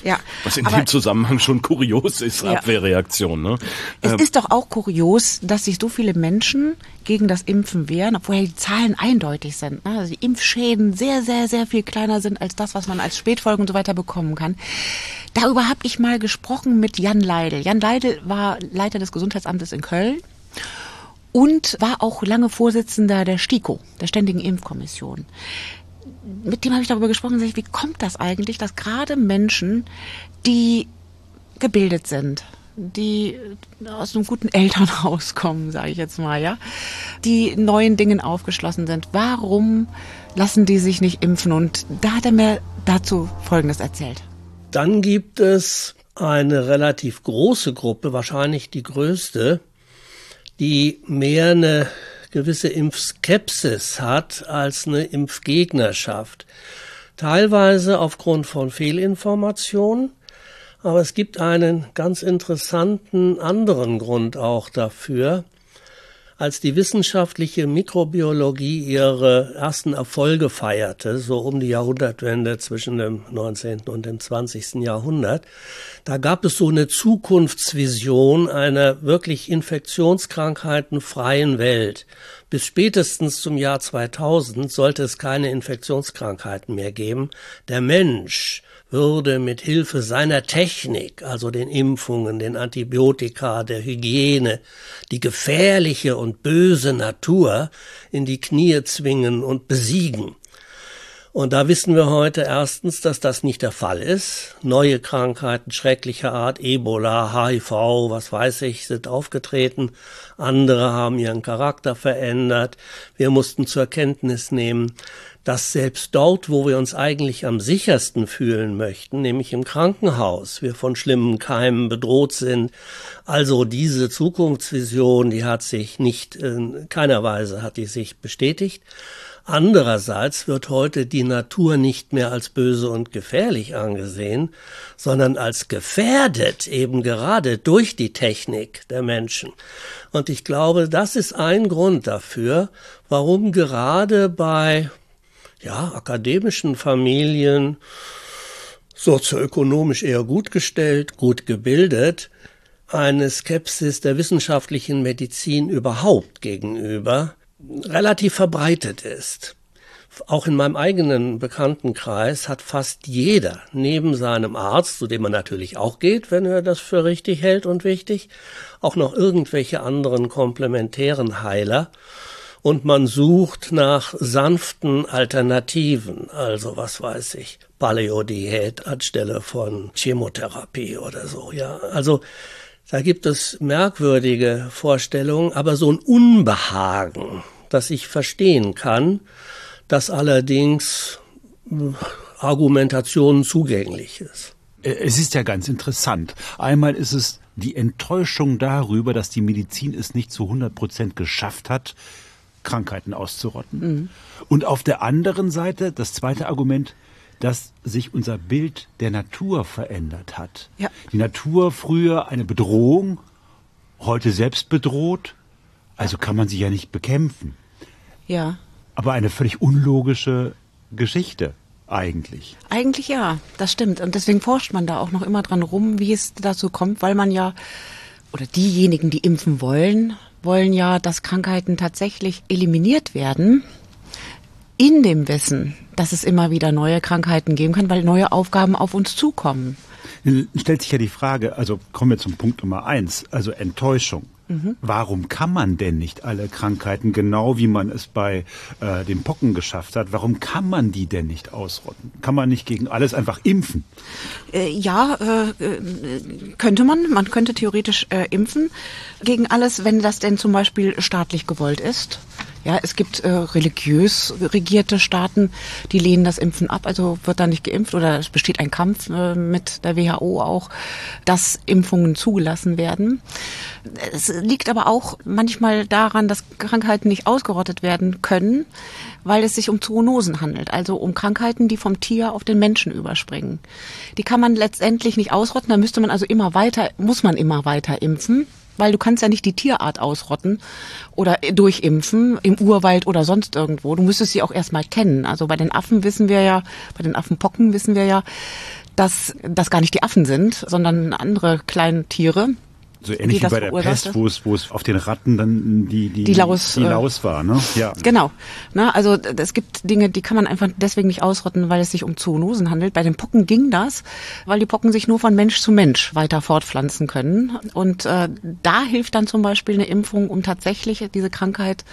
ja. Was in aber, dem Zusammenhang schon kurios ist, ja. Abwehrreaktion. Ne? Es ähm. ist doch auch kurios, dass sich so viele Menschen gegen das Impfen wehren, obwohl ja die Zahlen eindeutig sind. Ne? Also die Impfschäden sehr, sehr, sehr viel kleiner sind als das, was man als Spätfolgen und so weiter bekommen kann. Darüber habe ich mal gesprochen mit Jan Leidl. Jan Leidl war Leiter des Gesundheitsamtes in Köln. Und war auch lange Vorsitzender der STIKO, der Ständigen Impfkommission. Mit dem habe ich darüber gesprochen, wie kommt das eigentlich, dass gerade Menschen, die gebildet sind, die aus einem guten Elternhaus kommen, sage ich jetzt mal, ja, die neuen Dingen aufgeschlossen sind, warum lassen die sich nicht impfen? Und da hat er mir dazu Folgendes erzählt. Dann gibt es eine relativ große Gruppe, wahrscheinlich die größte, die mehr eine gewisse Impfskepsis hat als eine Impfgegnerschaft. Teilweise aufgrund von Fehlinformationen, aber es gibt einen ganz interessanten anderen Grund auch dafür. Als die wissenschaftliche Mikrobiologie ihre ersten Erfolge feierte, so um die Jahrhundertwende zwischen dem neunzehnten und dem zwanzigsten Jahrhundert, da gab es so eine Zukunftsvision einer wirklich infektionskrankheitenfreien Welt. Bis spätestens zum Jahr zweitausend sollte es keine Infektionskrankheiten mehr geben. Der Mensch würde mit Hilfe seiner Technik, also den Impfungen, den Antibiotika, der Hygiene, die gefährliche und böse Natur in die Knie zwingen und besiegen. Und da wissen wir heute erstens, dass das nicht der Fall ist. Neue Krankheiten schrecklicher Art, Ebola, H I V, was weiß ich, sind aufgetreten. Andere haben ihren Charakter verändert. Wir mussten zur Kenntnis nehmen, dass selbst dort, wo wir uns eigentlich am sichersten fühlen möchten, nämlich im Krankenhaus, wir von schlimmen Keimen bedroht sind. Also diese Zukunftsvision, die hat sich nicht, in keiner Weise hat die sich bestätigt. Andererseits wird heute die Natur nicht mehr als böse und gefährlich angesehen, sondern als gefährdet, eben gerade durch die Technik der Menschen. Und ich glaube, das ist ein Grund dafür, warum gerade bei, ja, akademischen Familien, sozioökonomisch eher gut gestellt, gut gebildet, eine Skepsis der wissenschaftlichen Medizin überhaupt gegenüber relativ verbreitet ist. Auch in meinem eigenen Bekanntenkreis hat fast jeder neben seinem Arzt, zu dem man natürlich auch geht, wenn er das für richtig hält und wichtig, auch noch irgendwelche anderen komplementären Heiler. Und man sucht nach sanften Alternativen, also was weiß ich, Paleo-Diät anstelle von Chemotherapie oder so, ja. Also da gibt es merkwürdige Vorstellungen, aber so ein Unbehagen, das ich verstehen kann, das allerdings Argumentationen zugänglich ist. Es ist ja ganz interessant. Einmal ist es die Enttäuschung darüber, dass die Medizin es nicht zu hundert Prozent geschafft hat, Krankheiten auszurotten. Mhm. Und auf der anderen Seite, das zweite Argument, dass sich unser Bild der Natur verändert hat. Ja. Die Natur früher eine Bedrohung, heute selbst bedroht, also kann man sie ja nicht bekämpfen. Ja. Aber eine völlig unlogische Geschichte eigentlich. Eigentlich ja, das stimmt. Und deswegen forscht man da auch noch immer dran rum, wie es dazu kommt, weil man ja, oder diejenigen, die impfen wollen, wollen ja, dass Krankheiten tatsächlich eliminiert werden, in dem Wissen, dass es immer wieder neue Krankheiten geben kann, weil neue Aufgaben auf uns zukommen. Dann stellt sich ja die Frage, also kommen wir zum Punkt Nummer eins, also Enttäuschung. Mhm. Warum kann man denn nicht alle Krankheiten, genau wie man es bei äh, den Pocken geschafft hat, warum kann man die denn nicht ausrotten? Kann man nicht gegen alles einfach impfen? Äh, ja, äh, könnte man. Man könnte theoretisch äh, impfen gegen alles, wenn das denn zum Beispiel staatlich gewollt ist. Ja, es gibt äh, religiös regierte Staaten, die lehnen das Impfen ab, also wird da nicht geimpft oder es besteht ein Kampf äh, mit der W H O auch, dass Impfungen zugelassen werden. Es liegt aber auch manchmal daran, dass Krankheiten nicht ausgerottet werden können, weil es sich um Zoonosen handelt, also um Krankheiten, die vom Tier auf den Menschen überspringen. Die kann man letztendlich nicht ausrotten, da müsste man also immer weiter, muss man immer weiter impfen. Weil du kannst ja nicht die Tierart ausrotten oder durchimpfen im Urwald oder sonst irgendwo. Du müsstest sie auch erstmal kennen. Also bei den Affen wissen wir ja, bei den Affenpocken wissen wir ja, dass das gar nicht die Affen sind, sondern andere kleine Tiere. So ähnlich wie bei der Pest, wo es, wo es auf den Ratten dann die, die, die, Laus, die Laus war, ne? Ja. Genau. Na, also es gibt Dinge, die kann man einfach deswegen nicht ausrotten, weil es sich um Zoonosen handelt. Bei den Pocken ging das, weil die Pocken sich nur von Mensch zu Mensch weiter fortpflanzen können. Und äh, da hilft dann zum Beispiel eine Impfung, um tatsächlich diese Krankheit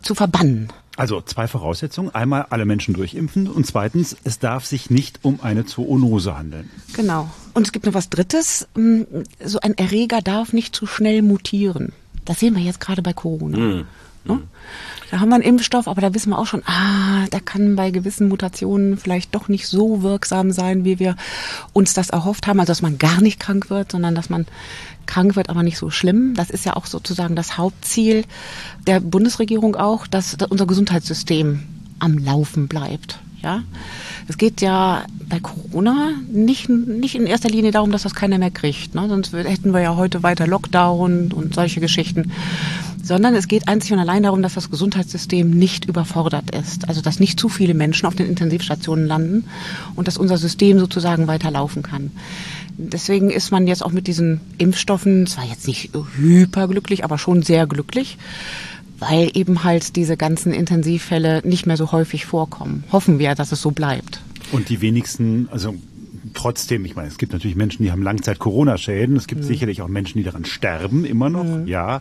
zu verbannen. Also zwei Voraussetzungen. Einmal alle Menschen durchimpfen und zweitens, es darf sich nicht um eine Zoonose handeln. Genau. Und es gibt noch was Drittes. So ein Erreger darf nicht zu schnell mutieren. Das sehen wir jetzt gerade bei Corona. Mhm. Ne? Da haben wir einen Impfstoff, aber da wissen wir auch schon, ah, da kann bei gewissen Mutationen vielleicht doch nicht so wirksam sein, wie wir uns das erhofft haben. Also dass man gar nicht krank wird, sondern dass man krank wird, aber nicht so schlimm. Das ist ja auch sozusagen das Hauptziel der Bundesregierung auch, dass unser Gesundheitssystem am Laufen bleibt. Ja, es geht ja bei Corona nicht, nicht in erster Linie darum, dass das keiner mehr kriegt, ne? Sonst hätten wir ja heute weiter Lockdown und solche Geschichten. Sondern es geht einzig und allein darum, dass das Gesundheitssystem nicht überfordert ist. Also dass nicht zu viele Menschen auf den Intensivstationen landen und dass unser System sozusagen weiterlaufen kann. Deswegen ist man jetzt auch mit diesen Impfstoffen zwar jetzt nicht hyperglücklich, aber schon sehr glücklich, weil eben halt diese ganzen Intensivfälle nicht mehr so häufig vorkommen. Hoffen wir, dass es so bleibt. Und die wenigsten, also trotzdem, ich meine, es gibt natürlich Menschen, die haben Langzeit-Corona-Schäden. Es gibt mhm. sicherlich auch Menschen, die daran sterben, immer noch, mhm. ja.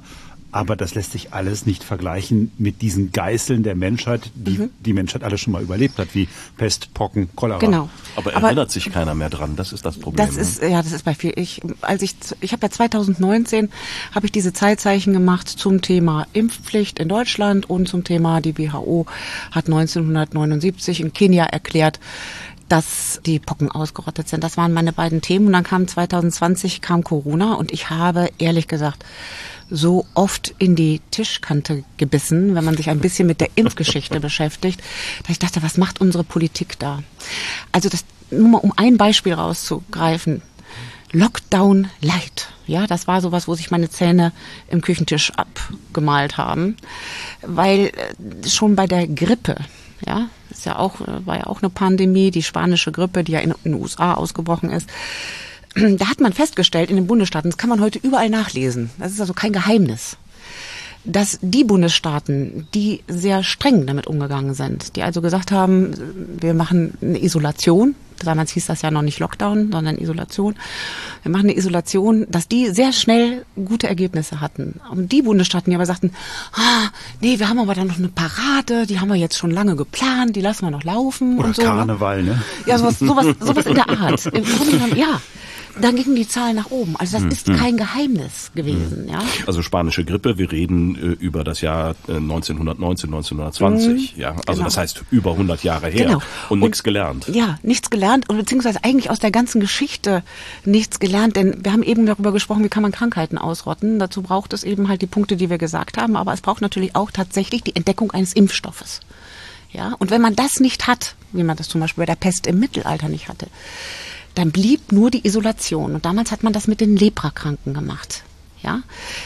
Aber das lässt sich alles nicht vergleichen mit diesen Geißeln der Menschheit, die mhm. die Menschheit alle schon mal überlebt hat, wie Pest, Pocken, Cholera. Genau. Aber erinnert Aber, sich keiner mehr dran, das ist das Problem. Das ne? ist, ja, das ist bei viel. Ich, als ich, ich habe ja zwanzig neunzehn, habe ich diese Zeitzeichen gemacht zum Thema Impfpflicht in Deutschland und zum Thema, die W H O hat neunzehnhundertneunundsiebzig in Kenia erklärt, dass die Pocken ausgerottet sind. Das waren meine beiden Themen. Und dann kam zwanzig zwanzig, kam Corona und ich habe ehrlich gesagt so oft in die Tischkante gebissen, wenn man sich ein bisschen mit der Impfgeschichte beschäftigt, dass ich dachte, was macht unsere Politik da? Also das, nur mal um ein Beispiel rauszugreifen. Lockdown Light. Ja, das war sowas, wo sich meine Zähne im Küchentisch abgemalt haben. Weil schon bei der Grippe, ja, ist ja auch, war ja auch eine Pandemie, die spanische Grippe, die ja in den U S A ausgebrochen ist. Da hat man festgestellt in den Bundesstaaten, das kann man heute überall nachlesen. Das ist also kein Geheimnis. dass die Bundesstaaten, die sehr streng damit umgegangen sind, die also gesagt haben, wir machen eine Isolation, damals hieß das ja noch nicht Lockdown, sondern Isolation, wir machen eine Isolation, dass die sehr schnell gute Ergebnisse hatten. Und die Bundesstaaten, die aber sagten, ah, nee, wir haben aber dann noch eine Parade, die haben wir jetzt schon lange geplant, die lassen wir noch laufen. Oder und so. Karneval, ne? Ja, sowas, sowas, sowas in der Art. Im Grunde genommen, ja. Dann gingen die Zahlen nach oben. Also das ist hm, hm. kein Geheimnis gewesen. Hm. Ja? Also spanische Grippe, wir reden äh, über das Jahr äh, neunzehnhundertneunzehn, neunzehnhundertzwanzig. Hm. Ja? Also genau. Das heißt über hundert Jahre her genau. und, und nichts gelernt. Ja, nichts gelernt und beziehungsweise eigentlich aus der ganzen Geschichte nichts gelernt. Denn wir haben eben darüber gesprochen, wie kann man Krankheiten ausrotten. Dazu braucht es eben halt die Punkte, die wir gesagt haben. Aber es braucht natürlich auch tatsächlich die Entdeckung eines Impfstoffes. Ja? Und wenn man das nicht hat, wie man das zum Beispiel bei der Pest im Mittelalter nicht hatte, dann blieb nur die Isolation. Und damals hat man das mit den Leprakranken gemacht. Ja?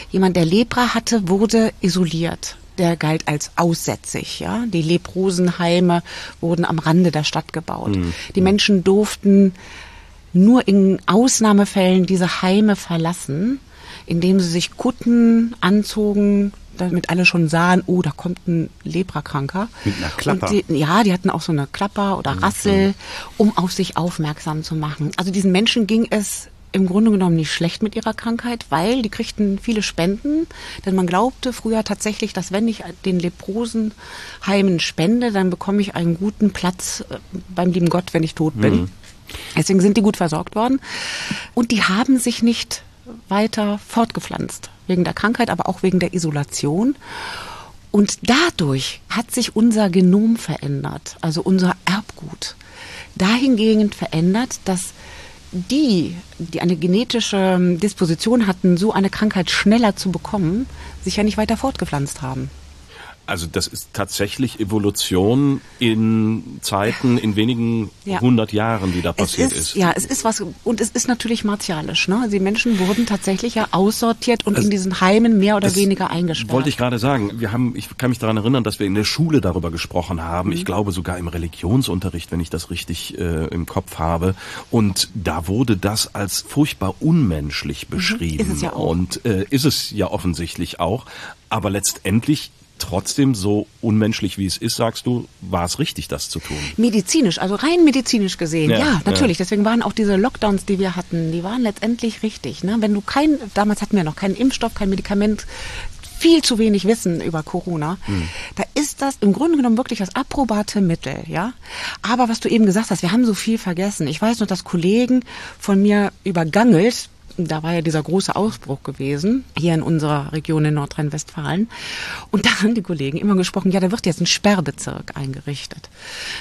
Jemand, der Lepra hatte, wurde isoliert. Der galt als aussätzig. Ja? Die Leprosenheime wurden am Rande der Stadt gebaut. Mhm. Die Menschen durften nur in Ausnahmefällen diese Heime verlassen, indem sie sich Kutten anzogen, damit alle schon sahen, oh, da kommt ein Leprakranker. Mit einer Klapper. Und die, ja, die hatten auch so eine Klapper oder Rassel, um auf sich aufmerksam zu machen. Also diesen Menschen ging es im Grunde genommen nicht schlecht mit ihrer Krankheit, weil die kriegten viele Spenden, denn man glaubte früher tatsächlich, dass wenn ich den Leprosenheimen spende, dann bekomme ich einen guten Platz beim lieben Gott, wenn ich tot bin. Mhm. Deswegen sind die gut versorgt worden. Und die haben sich nicht weiter fortgepflanzt, wegen der Krankheit, aber auch wegen der Isolation. Und dadurch hat sich unser Genom verändert, also unser Erbgut. Dahingehend verändert, dass die, die eine genetische Disposition hatten, so eine Krankheit schneller zu bekommen, sich ja nicht weiter fortgepflanzt haben. Also das ist tatsächlich Evolution in Zeiten, in wenigen hundert ja. Jahren, die da passiert ist, ist. Ja, es ist was, und es ist natürlich martialisch. Ne? Die Menschen wurden tatsächlich ja aussortiert und also, in diesen Heimen mehr oder weniger eingesperrt. Wollte ich gerade sagen. Wir haben, ich kann mich daran erinnern, dass wir in der Schule darüber gesprochen haben. Mhm. Ich glaube sogar im Religionsunterricht, wenn ich das richtig äh, im Kopf habe. Und da wurde das als furchtbar unmenschlich beschrieben. Mhm. Ist es ja auch. Und äh, ist es ja offensichtlich auch. Aber letztendlich trotzdem, so unmenschlich wie es ist, sagst du, war es richtig, das zu tun? Medizinisch, also rein medizinisch gesehen, ja, ja natürlich. Ja. Deswegen waren auch diese Lockdowns, die wir hatten, die waren letztendlich richtig. Ne? Wenn du kein, damals hatten wir noch keinen Impfstoff, kein Medikament, viel zu wenig Wissen über Corona. Hm. Da ist das im Grunde genommen wirklich das approbate Mittel. Ja? Aber was du eben gesagt hast, wir haben so viel vergessen. Ich weiß noch, dass Kollegen von mir übergangelt, da war ja dieser große Ausbruch gewesen, hier in unserer Region in Nordrhein-Westfalen. Und da haben die Kollegen immer gesprochen, ja, da wird jetzt ein Sperrbezirk eingerichtet.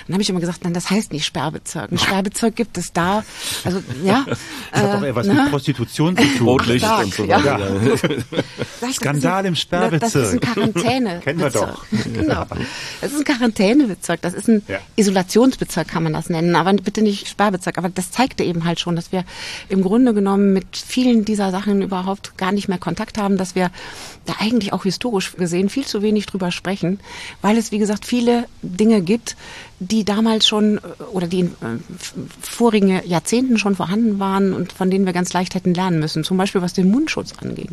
Dann habe ich immer gesagt, nein, das heißt nicht Sperrbezirk. Ein Sperrbezirk gibt es da. Also, ja. Das äh, hat doch eher was ne? mit Prostitution zu tun. Rotlicht und so weiter. Ja. Ja. Skandal im Sperrbezirk. Das ist ein Quarantänebezirk. Kennen wir doch. Genau. Das ist ein Quarantänebezirk. Das ist ein ja. Isolationsbezirk, kann man das nennen. Aber bitte nicht Sperrbezirk. Aber das zeigte eben halt schon, dass wir im Grunde genommen mit vielen dieser Sachen überhaupt gar nicht mehr Kontakt haben, dass wir da eigentlich auch historisch gesehen viel zu wenig drüber sprechen, weil es, wie gesagt, viele Dinge gibt, die damals schon oder die in vorigen Jahrzehnten schon vorhanden waren und von denen wir ganz leicht hätten lernen müssen. Zum Beispiel, was den Mundschutz anging.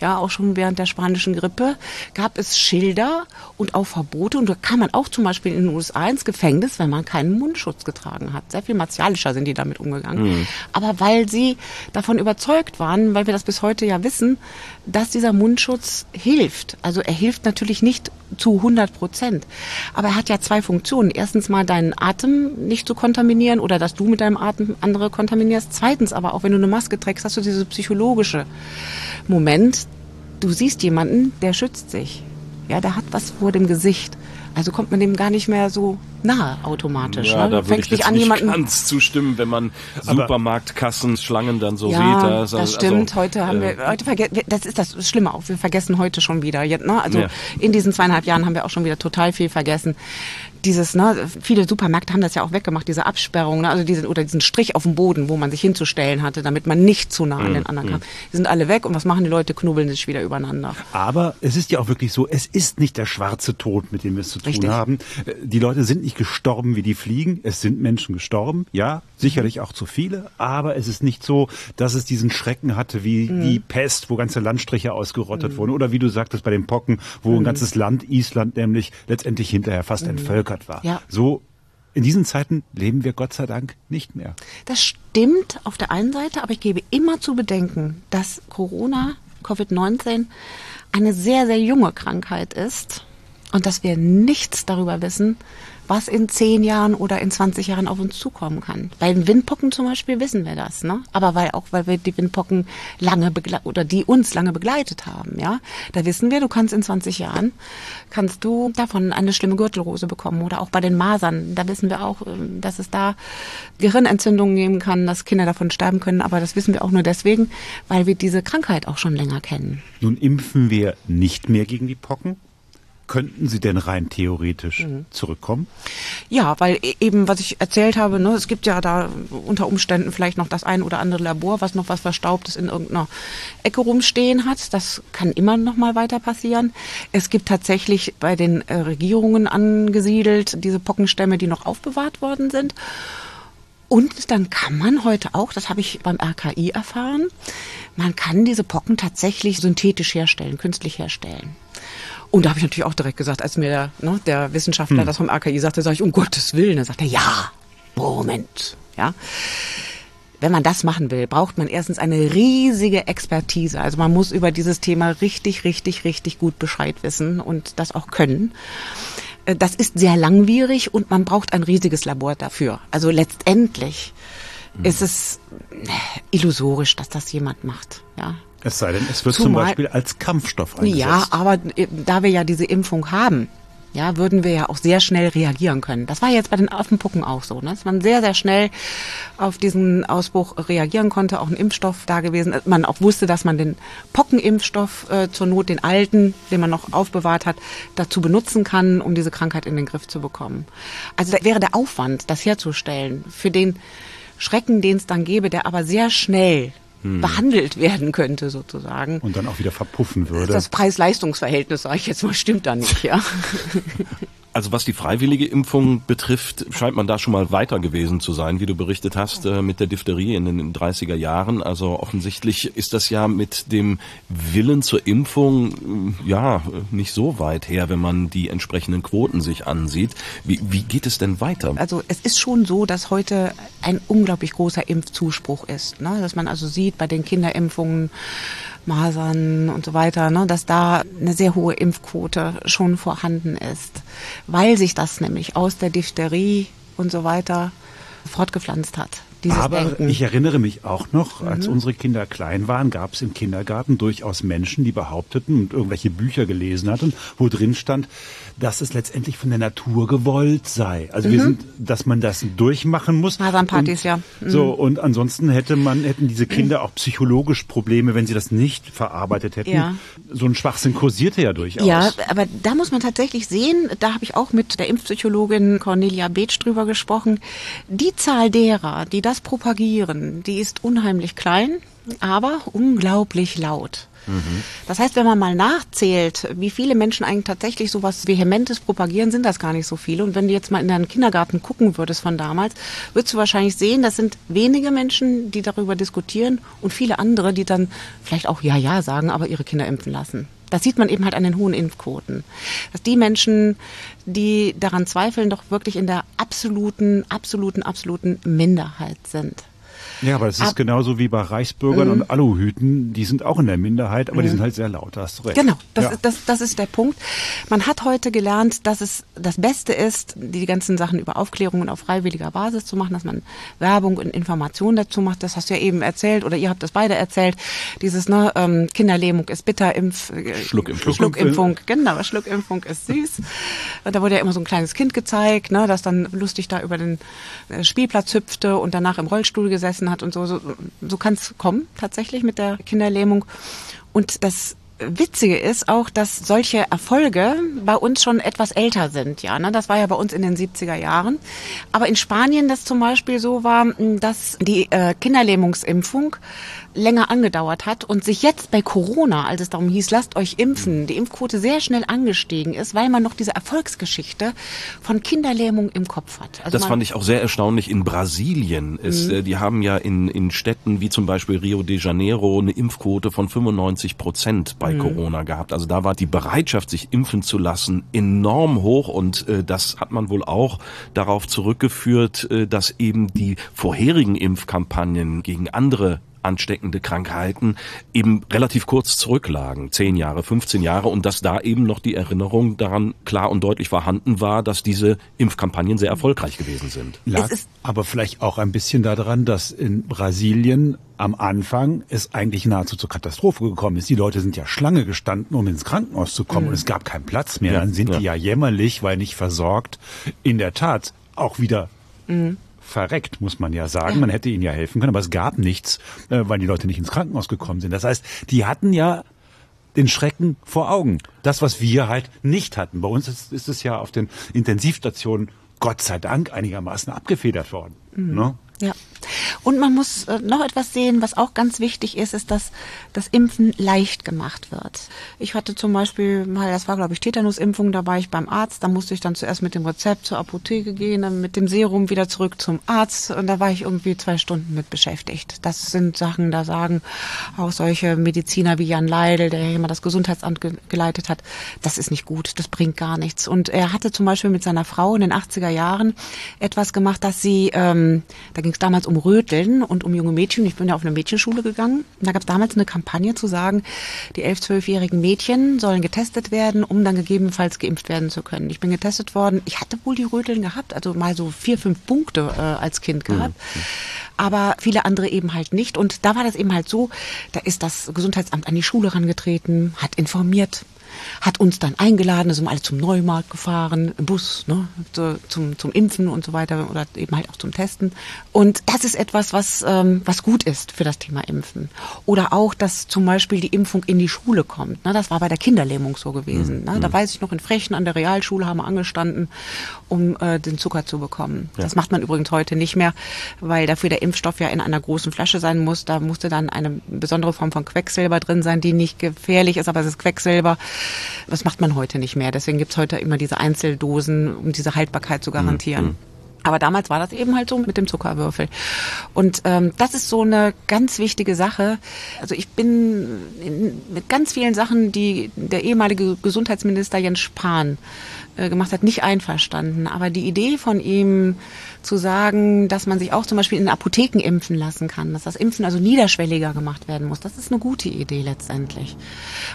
Ja, auch schon während der spanischen Grippe gab es Schilder und auch Verbote. Und da kam man auch zum Beispiel in den U S A ins Gefängnis, wenn man keinen Mundschutz getragen hat. Sehr viel martialischer sind die damit umgegangen. Mhm. Aber weil sie davon überzeugt waren, weil wir das bis heute ja wissen, dass dieser Mundschutz hilft. Also er hilft natürlich nicht zu hundert Prozent, aber er hat ja zwei Funktionen. Erstens mal deinen Atem nicht zu kontaminieren oder dass du mit deinem Atem andere kontaminierst. Zweitens aber auch, wenn du eine Maske trägst, hast du dieses psychologische Moment. Du siehst jemanden, der schützt sich. Ja, der hat was vor dem Gesicht. Also kommt man dem gar nicht mehr so nahe automatisch. Ja, ne? Da würde ich jetzt an, nicht ganz zustimmen, wenn man Supermarktkassen, Schlangen dann so ja, sieht. Ja, das also, stimmt. Heute haben äh, wir, heute vergessen, das ist das Schlimme auch, wir vergessen heute schon wieder. Ne? Also ja. in diesen zweieinhalb Jahren haben wir auch schon wieder total viel vergessen. dieses, ne, viele Supermärkte haben das ja auch weggemacht, diese Absperrung, ne, also diesen, oder diesen Strich auf dem Boden, wo man sich hinzustellen hatte, damit man nicht zu nah an den anderen kam. Die sind alle weg und was machen die Leute? Knubbeln sich wieder übereinander. Aber es ist ja auch wirklich so, es ist nicht der schwarze Tod, mit dem wir es zu tun Richtig. haben. Die Leute sind nicht gestorben wie die Fliegen, es sind Menschen gestorben, ja, sicherlich auch zu viele, aber es ist nicht so, dass es diesen Schrecken hatte wie mhm. die Pest, wo ganze Landstriche ausgerottet mhm. wurden oder wie du sagtest bei den Pocken, wo mhm. ein ganzes Land, Island nämlich, letztendlich hinterher fast mhm. entvölkert war. Ja. So in diesen Zeiten leben wir Gott sei Dank nicht mehr. Das stimmt auf der einen Seite, aber ich gebe immer zu bedenken, dass Corona, Covid neunzehn, eine sehr, sehr junge Krankheit ist und dass wir nichts darüber wissen, was in zehn Jahren oder in zwanzig Jahren auf uns zukommen kann. Bei den Windpocken zum Beispiel wissen wir das, ne? Aber weil auch, weil wir die Windpocken lange begle- oder die uns lange begleitet haben, ja? Da wissen wir, du kannst in zwanzig Jahren, kannst du davon eine schlimme Gürtelrose bekommen oder auch bei den Masern. Da wissen wir auch, dass es da Gehirnentzündungen geben kann, dass Kinder davon sterben können. Aber das wissen wir auch nur deswegen, weil wir diese Krankheit auch schon länger kennen. Nun impfen wir nicht mehr gegen die Pocken. Könnten sie denn rein theoretisch mhm. zurückkommen? Ja, weil eben, was ich erzählt habe, ne, es gibt ja da unter Umständen vielleicht noch das ein oder andere Labor, was noch was Verstaubtes in irgendeiner Ecke rumstehen hat. Das kann immer noch mal weiter passieren. Es gibt tatsächlich bei den äh, Regierungen angesiedelt diese Pockenstämme, die noch aufbewahrt worden sind. Und dann kann man heute auch, das habe ich beim R K I erfahren, man kann diese Pocken tatsächlich synthetisch herstellen, künstlich herstellen. Und da habe ich natürlich auch direkt gesagt, als mir der, ne, der Wissenschaftler hm. das vom R K I sagte, sage ich, um Gottes Willen. Dann sagt er, ja, Moment. Ja. Wenn man das machen will, braucht man erstens eine riesige Expertise. Also man muss über dieses Thema richtig, richtig, richtig gut Bescheid wissen und das auch können. Das ist sehr langwierig und man braucht ein riesiges Labor dafür. Also letztendlich hm. ist es illusorisch, dass das jemand macht, ja. Es sei denn, es wird Zumal, zum Beispiel als Kampfstoff eingesetzt. Ja, aber da wir ja diese Impfung haben, ja, würden wir ja auch sehr schnell reagieren können. Das war jetzt bei den Affenpocken auch so, ne? Dass man sehr, sehr schnell auf diesen Ausbruch reagieren konnte, auch ein Impfstoff da gewesen. Man auch wusste, dass man den Pockenimpfstoff äh, zur Not, den alten, den man noch aufbewahrt hat, dazu benutzen kann, um diese Krankheit in den Griff zu bekommen. Also da wäre der Aufwand, das herzustellen, für den Schrecken, den es dann gäbe, der aber sehr schnell behandelt werden könnte sozusagen. Und dann auch wieder verpuffen würde. Das Preis-Leistungs-Verhältnis, sage ich jetzt mal, stimmt da nicht, ja. Also was die freiwillige Impfung betrifft, scheint man da schon mal weiter gewesen zu sein, wie du berichtet hast, mit der Diphtherie in den dreißiger Jahren. Also offensichtlich ist das ja mit dem Willen zur Impfung ja nicht so weit her, wenn man die entsprechenden Quoten sich ansieht. Wie, wie geht es denn weiter? Also es ist schon so, dass heute ein unglaublich großer Impfzuspruch ist, ne? Dass man also sieht bei den Kinderimpfungen, Masern und so weiter, ne, dass da eine sehr hohe Impfquote schon vorhanden ist, weil sich das nämlich aus der Diphtherie und so weiter fortgepflanzt hat. Aber Denken. Ich erinnere mich auch noch, als mhm. unsere Kinder klein waren, gab es im Kindergarten durchaus Menschen, die behaupteten und irgendwelche Bücher gelesen hatten, wo drin stand, dass es letztendlich von der Natur gewollt sei. Also mhm. wir sind, dass man das durchmachen muss. Masernpartys, ja. Mhm. So, und ansonsten hätte man, hätten diese Kinder auch psychologisch Probleme, wenn sie das nicht verarbeitet hätten. Ja. So ein Schwachsinn kursierte ja durchaus. Ja, aber da muss man tatsächlich sehen, da habe ich auch mit der Impfpsychologin Cornelia Betsch drüber gesprochen, die Zahl derer, die das propagieren, die ist unheimlich klein, aber unglaublich laut. Mhm. Das heißt, wenn man mal nachzählt, wie viele Menschen eigentlich tatsächlich sowas Vehementes propagieren, sind das gar nicht so viele. Und wenn du jetzt mal in deinen Kindergarten gucken würdest von damals, würdest du wahrscheinlich sehen, das sind wenige Menschen, die darüber diskutieren und viele andere, die dann vielleicht auch ja, ja sagen, aber ihre Kinder impfen lassen. Das sieht man eben halt an den hohen Impfquoten. Dass die Menschen, die daran zweifeln, doch wirklich in der absoluten, absoluten, absoluten Minderheit sind. Ja, aber das ist Ab- genauso wie bei Reichsbürgern mhm. und Aluhüten. Die sind auch in der Minderheit, aber mhm. die sind halt sehr laut, da hast du recht. Genau, das, ja. ist, das, das ist der Punkt. Man hat heute gelernt, dass es das Beste ist, die ganzen Sachen über Aufklärung und auf freiwilliger Basis zu machen, dass man Werbung und Information dazu macht. Das hast du ja eben erzählt oder ihr habt das beide erzählt. Dieses ne, ähm, Kinderlähmung ist bitter, Impf, äh, Schluckimpfung. Schluckimpfung, genau, Schluckimpfung ist süß. Und da wurde ja immer so ein kleines Kind gezeigt, ne, das dann lustig da über den äh, Spielplatz hüpfte und danach im Rollstuhl gesessen hat und so. So, so kann es kommen tatsächlich mit der Kinderlähmung. Und das Witzige ist auch, dass solche Erfolge bei uns schon etwas älter sind. Ja, ne? Das war ja bei uns in den siebziger Jahren. Aber in Spanien das zum Beispiel so war, dass die äh, Kinderlähmungsimpfung länger angedauert hat und sich jetzt bei Corona, als es darum hieß, lasst euch impfen, die Impfquote sehr schnell angestiegen ist, weil man noch diese Erfolgsgeschichte von Kinderlähmung im Kopf hat. Also das fand ich auch sehr erstaunlich. In Brasilien ist, mhm. äh, die haben ja in, in Städten wie zum Beispiel Rio de Janeiro eine Impfquote von fünfundneunzig Prozent bei mhm. Corona gehabt. Also da war die Bereitschaft, sich impfen zu lassen, enorm hoch und äh, das hat man wohl auch darauf zurückgeführt, äh, dass eben die vorherigen Impfkampagnen gegen andere ansteckende Krankheiten eben relativ kurz zurücklagen, zehn Jahre, fünfzehn Jahre, und dass da eben noch die Erinnerung daran klar und deutlich vorhanden war, dass diese Impfkampagnen sehr erfolgreich gewesen sind. Lag aber vielleicht auch ein bisschen daran, dass in Brasilien am Anfang es eigentlich nahezu zur Katastrophe gekommen ist. Die Leute sind ja Schlange gestanden, um ins Krankenhaus zu kommen, mhm. und es gab keinen Platz mehr. Ja, dann sind ja. die ja jämmerlich, weil nicht versorgt, in der Tat auch wieder mhm. verreckt, muss man ja sagen. Man hätte ihnen ja helfen können, aber es gab nichts, weil die Leute nicht ins Krankenhaus gekommen sind. Das heißt, die hatten ja den Schrecken vor Augen. Das, was wir halt nicht hatten. Bei uns ist, ist es ja auf den Intensivstationen Gott sei Dank einigermaßen abgefedert worden. Mhm. Ne? Ja. Und man muss äh, noch etwas sehen, was auch ganz wichtig ist, ist, dass das Impfen leicht gemacht wird. Ich hatte zum Beispiel mal, das war glaube ich Tetanusimpfung, da war ich beim Arzt, da musste ich dann zuerst mit dem Rezept zur Apotheke gehen, dann mit dem Serum wieder zurück zum Arzt und da war ich irgendwie zwei Stunden mit beschäftigt. Das sind Sachen, da sagen auch solche Mediziner wie Jan Leidl, der ja immer das Gesundheitsamt ge- geleitet hat, das ist nicht gut, das bringt gar nichts. Und er hatte zum Beispiel mit seiner Frau in den achtziger Jahren etwas gemacht, dass sie, ähm, da ging es damals um Röteln und um junge Mädchen. Ich bin ja auf eine Mädchenschule gegangen. Da gab es damals eine Kampagne zu sagen, die elf-, zwölfjährigen Mädchen sollen getestet werden, um dann gegebenenfalls geimpft werden zu können. Ich bin getestet worden. Ich hatte wohl die Röteln gehabt, also mal so vier, fünf Punkte äh, als Kind gehabt. Mhm. Aber viele andere eben halt nicht. Und da war das eben halt so, da ist das Gesundheitsamt an die Schule herangetreten, hat informiert, hat uns dann eingeladen, da sind wir alle zum Neumarkt gefahren, im Bus, ne, zum, zum Impfen und so weiter oder eben halt auch zum Testen. Und das ist etwas, was, ähm, was gut ist für das Thema Impfen. Oder auch, dass zum Beispiel die Impfung in die Schule kommt. Ne, das war bei der Kinderlähmung so gewesen. Mhm. Ne, da weiß ich noch, in Frechen an der Realschule haben wir angestanden, um äh, den Zucker zu bekommen. Ja. Das macht man übrigens heute nicht mehr, weil dafür der Impfstoff ja in einer großen Flasche sein muss. Da musste dann eine besondere Form von Quecksilber drin sein, die nicht gefährlich ist, aber es ist Quecksilber. Das macht man heute nicht mehr. Deswegen gibt es heute immer diese Einzeldosen, um diese Haltbarkeit zu garantieren. Mhm. Aber damals war das eben halt so mit dem Zuckerwürfel. Und ähm, das ist so eine ganz wichtige Sache. Also ich bin in, mit ganz vielen Sachen, die der ehemalige Gesundheitsminister Jens Spahn äh, gemacht hat, nicht einverstanden. Aber die Idee von ihm zu sagen, dass man sich auch zum Beispiel in Apotheken impfen lassen kann, dass das Impfen also niederschwelliger gemacht werden muss, das ist eine gute Idee letztendlich.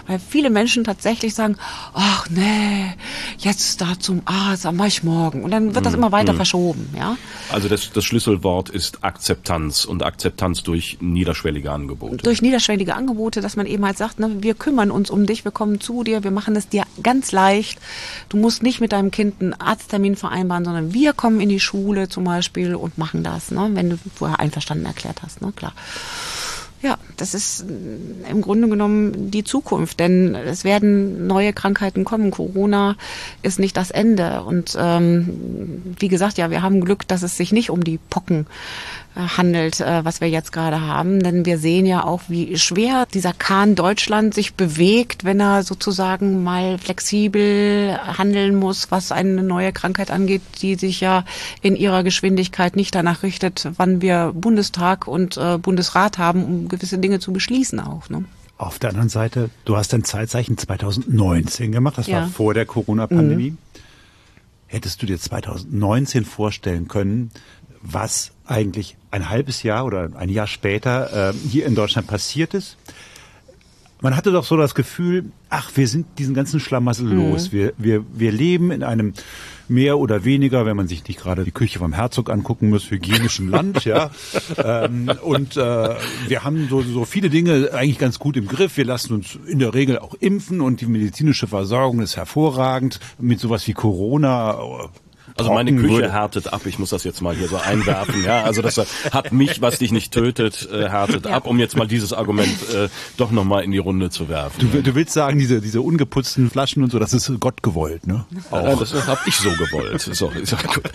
Weil viele Menschen tatsächlich sagen, ach nee, jetzt da zum Arzt, dann mach ich morgen. Und dann wird das immer weiter mhm. verschoben. Ja? Also das, das Schlüsselwort ist Akzeptanz und Akzeptanz durch niederschwellige Angebote. Durch niederschwellige Angebote, dass man eben halt sagt, ne, wir kümmern uns um dich, wir kommen zu dir, wir machen es dir ganz leicht. Du musst nicht mit deinem Kind einen Arzttermin vereinbaren, sondern wir kommen in die Schule zum Beispiel und machen das, ne, wenn du vorher einverstanden erklärt hast, ne, klar. Ja, das ist im Grunde genommen die Zukunft, denn es werden neue Krankheiten kommen. Corona ist nicht das Ende und ähm, wie gesagt, ja, wir haben Glück, dass es sich nicht um die Pocken äh, handelt, äh, was wir jetzt gerade haben, denn wir sehen ja auch, wie schwer dieser Kahn Deutschland sich bewegt, wenn er sozusagen mal flexibel handeln muss, was eine neue Krankheit angeht, die sich ja in ihrer Geschwindigkeit nicht danach richtet, wann wir Bundestag und äh, Bundesrat haben, um gewisse Dinge zu beschließen auch. Ne? Auf der anderen Seite, du hast dein Zeitzeichen zweitausendneunzehn gemacht, das ja. war vor der Corona-Pandemie. Mhm. Hättest du dir zweitausendneunzehn vorstellen können, was eigentlich ein halbes Jahr oder ein Jahr später äh, hier in Deutschland passiert ist? Man hatte doch so das Gefühl, ach, wir sind diesen ganzen Schlamassel mhm. los. Wir, wir, wir leben in einem mehr oder weniger, wenn man sich nicht gerade die Küche vom Herzog angucken muss, hygienischen Land, ja. ähm, und äh, wir haben so, so viele Dinge eigentlich ganz gut im Griff. Wir lassen uns in der Regel auch impfen und die medizinische Versorgung ist hervorragend. Mit sowas wie Corona Also meine Küche würde. härtet ab, ich muss das jetzt mal hier so einwerfen. Ja, also das hat mich, was dich nicht tötet, äh, härtet ja. ab, um jetzt mal dieses Argument äh, doch nochmal in die Runde zu werfen. Du, du willst sagen, diese, diese ungeputzten Flaschen und so, das ist Gott gewollt, ne? Auch. Ja, das, das habe ich so gewollt. So, ist auch gut.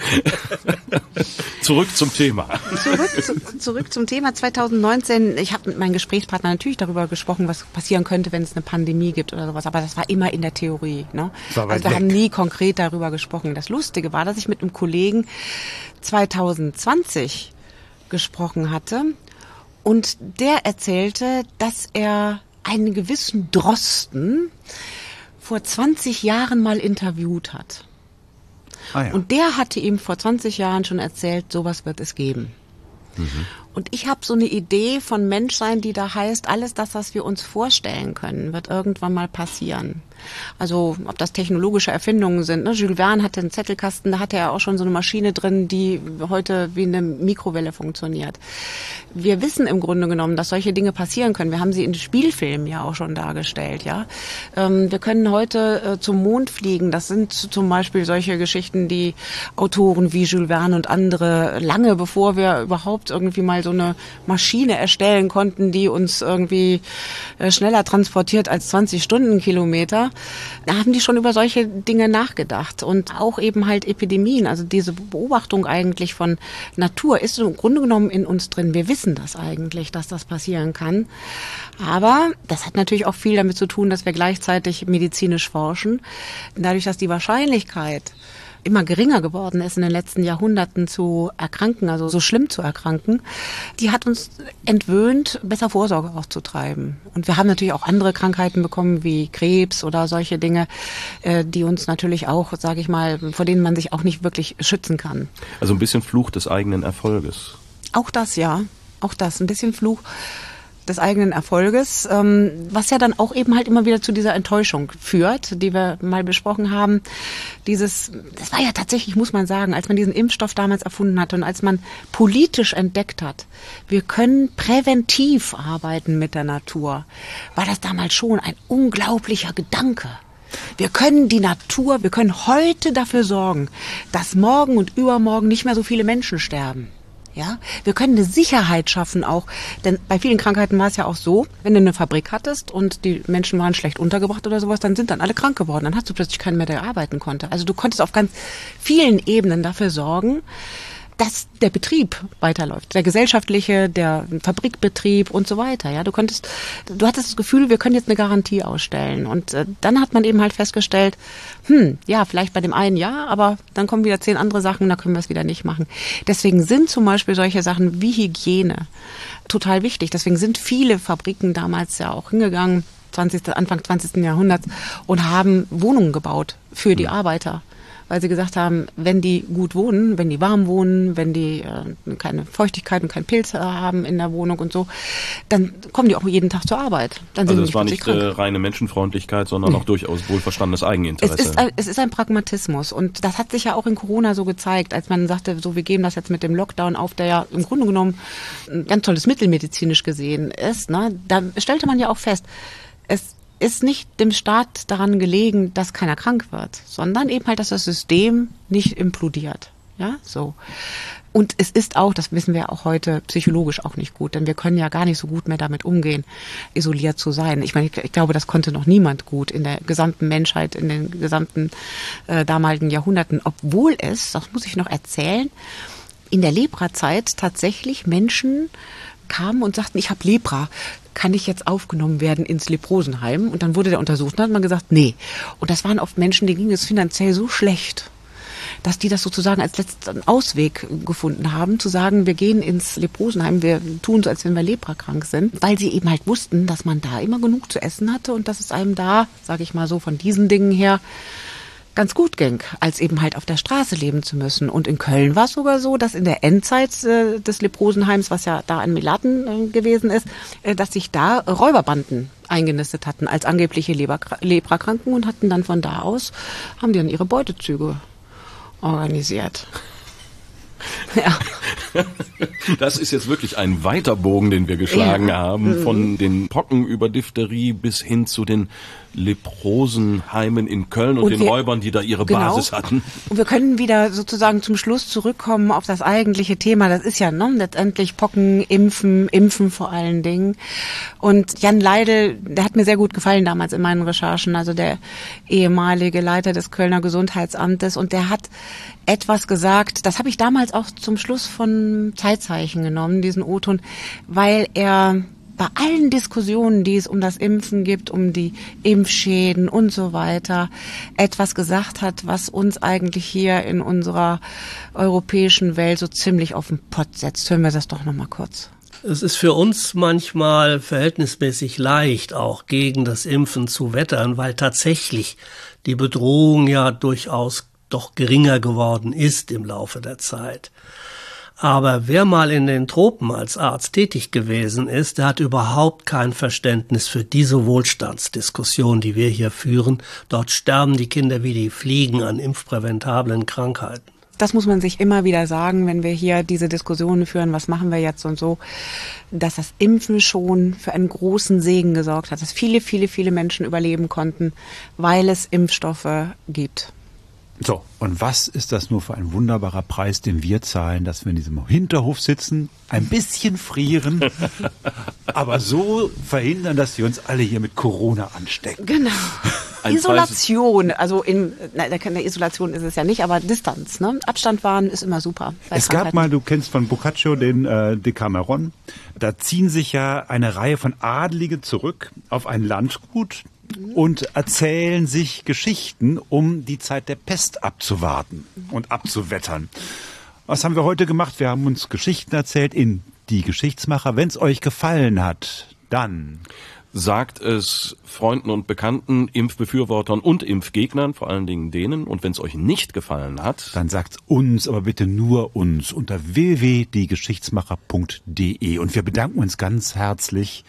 Zurück zum Thema. Zurück, zu, zurück zum Thema zwanzig neunzehn. Ich habe mit meinen Gesprächspartnern natürlich darüber gesprochen, was passieren könnte, wenn es eine Pandemie gibt oder sowas. Aber das war immer in der Theorie. Ne? Also wir haben nie konkret darüber gesprochen. Das Lustige war, dass ich mit einem Kollegen zwanzig zwanzig gesprochen hatte und der erzählte, dass er einen gewissen Drosten vor zwanzig Jahren mal interviewt hat. Ah, ja. Und der hatte ihm vor zwanzig Jahren schon erzählt, sowas wird es geben. Mhm. Und ich habe so eine Idee von Menschsein, die da heißt, alles das, was wir uns vorstellen können, wird irgendwann mal passieren. Also ob das technologische Erfindungen sind. Ne? Jules Verne hatte einen Zettelkasten, da hatte er auch schon so eine Maschine drin, die heute wie eine Mikrowelle funktioniert. Wir wissen im Grunde genommen, dass solche Dinge passieren können. Wir haben sie in Spielfilmen ja auch schon dargestellt. Ja, ähm, wir können heute äh, zum Mond fliegen. Das sind zum Beispiel solche Geschichten, die Autoren wie Jules Verne und andere lange bevor wir überhaupt irgendwie mal so eine Maschine erstellen konnten, die uns irgendwie äh, schneller transportiert als zwanzig Stundenkilometer, da haben die schon über solche Dinge nachgedacht und auch eben halt Epidemien. Also diese Beobachtung eigentlich von Natur ist im Grunde genommen in uns drin. Wir wissen das eigentlich, dass das passieren kann. Aber das hat natürlich auch viel damit zu tun, dass wir gleichzeitig medizinisch forschen. Dadurch, dass die Wahrscheinlichkeit immer geringer geworden ist in den letzten Jahrhunderten zu erkranken, also so schlimm zu erkranken, die hat uns entwöhnt, besser Vorsorge auch zu treiben. Und wir haben natürlich auch andere Krankheiten bekommen, wie Krebs oder solche Dinge, die uns natürlich auch, sage ich mal, vor denen man sich auch nicht wirklich schützen kann. Also ein bisschen Fluch des eigenen Erfolges. Auch das, ja. Auch das. Ein bisschen Fluch des eigenen Erfolges, was ja dann auch eben halt immer wieder zu dieser Enttäuschung führt, die wir mal besprochen haben. Dieses, das war ja tatsächlich, muss man sagen, als man diesen Impfstoff damals erfunden hat und als man politisch entdeckt hat, wir können präventiv arbeiten mit der Natur, war das damals schon ein unglaublicher Gedanke. Wir können die Natur, wir können heute dafür sorgen, dass morgen und übermorgen nicht mehr so viele Menschen sterben. Ja, wir können eine Sicherheit schaffen auch, denn bei vielen Krankheiten war es ja auch so, wenn du eine Fabrik hattest und die Menschen waren schlecht untergebracht oder sowas, dann sind dann alle krank geworden, dann hast du plötzlich keinen mehr, der arbeiten konnte. Also du konntest auf ganz vielen Ebenen dafür sorgen, dass der Betrieb weiterläuft, der gesellschaftliche, der Fabrikbetrieb und so weiter. Ja, du konntest, du hattest das Gefühl, wir können jetzt eine Garantie ausstellen. Und äh, dann hat man eben halt festgestellt, hm, ja, vielleicht bei dem einen ja, aber dann kommen wieder zehn andere Sachen, da können wir es wieder nicht machen. Deswegen sind zum Beispiel solche Sachen wie Hygiene total wichtig. Deswegen sind viele Fabriken damals ja auch hingegangen, zwanzigsten, Anfang zwanzigsten Jahrhunderts, und haben Wohnungen gebaut für die Arbeiter. Weil sie gesagt haben, wenn die gut wohnen, wenn die warm wohnen, wenn die äh, keine Feuchtigkeit und keinen Pilz äh, haben in der Wohnung und so, dann kommen die auch jeden Tag zur Arbeit. Dann sind also das war nicht äh, reine Menschenfreundlichkeit, sondern auch durchaus wohlverstandenes Eigeninteresse. Es ist, ein, es ist ein Pragmatismus und das hat sich ja auch in Corona so gezeigt, als man sagte, so wir geben das jetzt mit dem Lockdown auf, der ja im Grunde genommen ein ganz tolles Mittel medizinisch gesehen ist. Ne? Da stellte man ja auch fest, es ist nicht dem Staat daran gelegen, dass keiner krank wird, sondern eben halt, dass das System nicht implodiert. Ja, so. Und es ist auch, das wissen wir auch heute, psychologisch auch nicht gut, denn wir können ja gar nicht so gut mehr damit umgehen, isoliert zu sein. Ich meine, ich, ich glaube, das konnte noch niemand gut in der gesamten Menschheit, in den gesamten äh, damaligen Jahrhunderten, obwohl es, das muss ich noch erzählen, in der Lepra-Zeit tatsächlich Menschen kamen und sagten, ich habe Lepra, kann ich jetzt aufgenommen werden ins Leprosenheim? Und dann wurde der untersucht und hat man gesagt, nee. Und das waren oft Menschen, denen ging es finanziell so schlecht, dass die das sozusagen als letzten Ausweg gefunden haben, zu sagen, wir gehen ins Leprosenheim, wir tun so, als wenn wir leprakrank sind, weil sie eben halt wussten, dass man da immer genug zu essen hatte und dass es einem da, sage ich mal so, von diesen Dingen her ganz gut ging, als eben halt auf der Straße leben zu müssen. Und in Köln war es sogar so, dass in der Endzeit äh, des Leprosenheims, was ja da in Melaten äh, gewesen ist, äh, dass sich da Räuberbanden eingenistet hatten als angebliche Leprakranken und hatten dann von da aus, haben die dann ihre Beutezüge organisiert. Ja. Das ist jetzt wirklich ein weiter Bogen, den wir geschlagen ja. haben, von den Pocken über Diphtherie bis hin zu den Leprosenheimen in Köln und, und den wir, Räubern, die da ihre genau. Basis hatten. Und wir können wieder sozusagen zum Schluss zurückkommen auf das eigentliche Thema. Das ist ja ne, letztendlich Pocken, Impfen, Impfen vor allen Dingen. Und Jan Leidl, der hat mir sehr gut gefallen damals in meinen Recherchen, also der ehemalige Leiter des Kölner Gesundheitsamtes. Und der hat etwas gesagt, das habe ich damals auch zum Schluss von Zeitzeichen genommen, diesen O-Ton, weil er bei allen Diskussionen, die es um das Impfen gibt, um die Impfschäden und so weiter, etwas gesagt hat, was uns eigentlich hier in unserer europäischen Welt so ziemlich auf den Pott setzt. Hören wir das doch nochmal kurz. Es ist für uns manchmal verhältnismäßig leicht, auch gegen das Impfen zu wettern, weil tatsächlich die Bedrohung ja durchaus doch geringer geworden ist im Laufe der Zeit. Aber wer mal in den Tropen als Arzt tätig gewesen ist, der hat überhaupt kein Verständnis für diese Wohlstandsdiskussion, die wir hier führen. Dort sterben die Kinder wie die Fliegen an impfpräventablen Krankheiten. Das muss man sich immer wieder sagen, wenn wir hier diese Diskussionen führen, was machen wir jetzt und so, dass das Impfen schon für einen großen Segen gesorgt hat, dass viele, viele, viele Menschen überleben konnten, weil es Impfstoffe gibt. So, und was ist das nur für ein wunderbarer Preis, den wir zahlen, dass wir in diesem Hinterhof sitzen, ein bisschen frieren, aber so verhindern, dass wir uns alle hier mit Corona anstecken. Genau. Ein Isolation, Preis. Also in, na, in der Isolation ist es ja nicht, aber Distanz, ne? Abstand wahren ist immer super. Es gab mal, du kennst von Boccaccio den äh, Decameron, da ziehen sich ja eine Reihe von Adligen zurück auf ein Landgut und erzählen sich Geschichten, um die Zeit der Pest abzuwarten und abzuwettern. Was haben wir heute gemacht? Wir haben uns Geschichten erzählt in Die Geschichtsmacher. Wenn es euch gefallen hat, dann sagt es Freunden und Bekannten, Impfbefürwortern und Impfgegnern, vor allen Dingen denen. Und wenn es euch nicht gefallen hat, dann sagt es uns, aber bitte nur uns, unter w w w punkt die geschichtsmacher punkt d e. Und wir bedanken uns ganz herzlich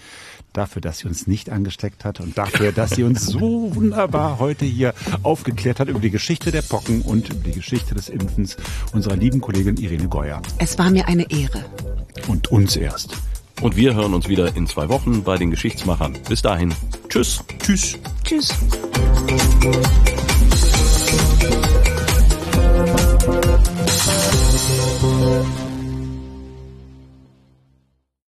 dafür, dass sie uns nicht angesteckt hat und dafür, dass sie uns so wunderbar heute hier aufgeklärt hat über die Geschichte der Pocken und über die Geschichte des Impfens unserer lieben Kollegin Irene Geuer. Es war mir eine Ehre. Und uns erst. Und wir hören uns wieder in zwei Wochen bei den Geschichtsmachern. Bis dahin. Tschüss. Tschüss. Tschüss.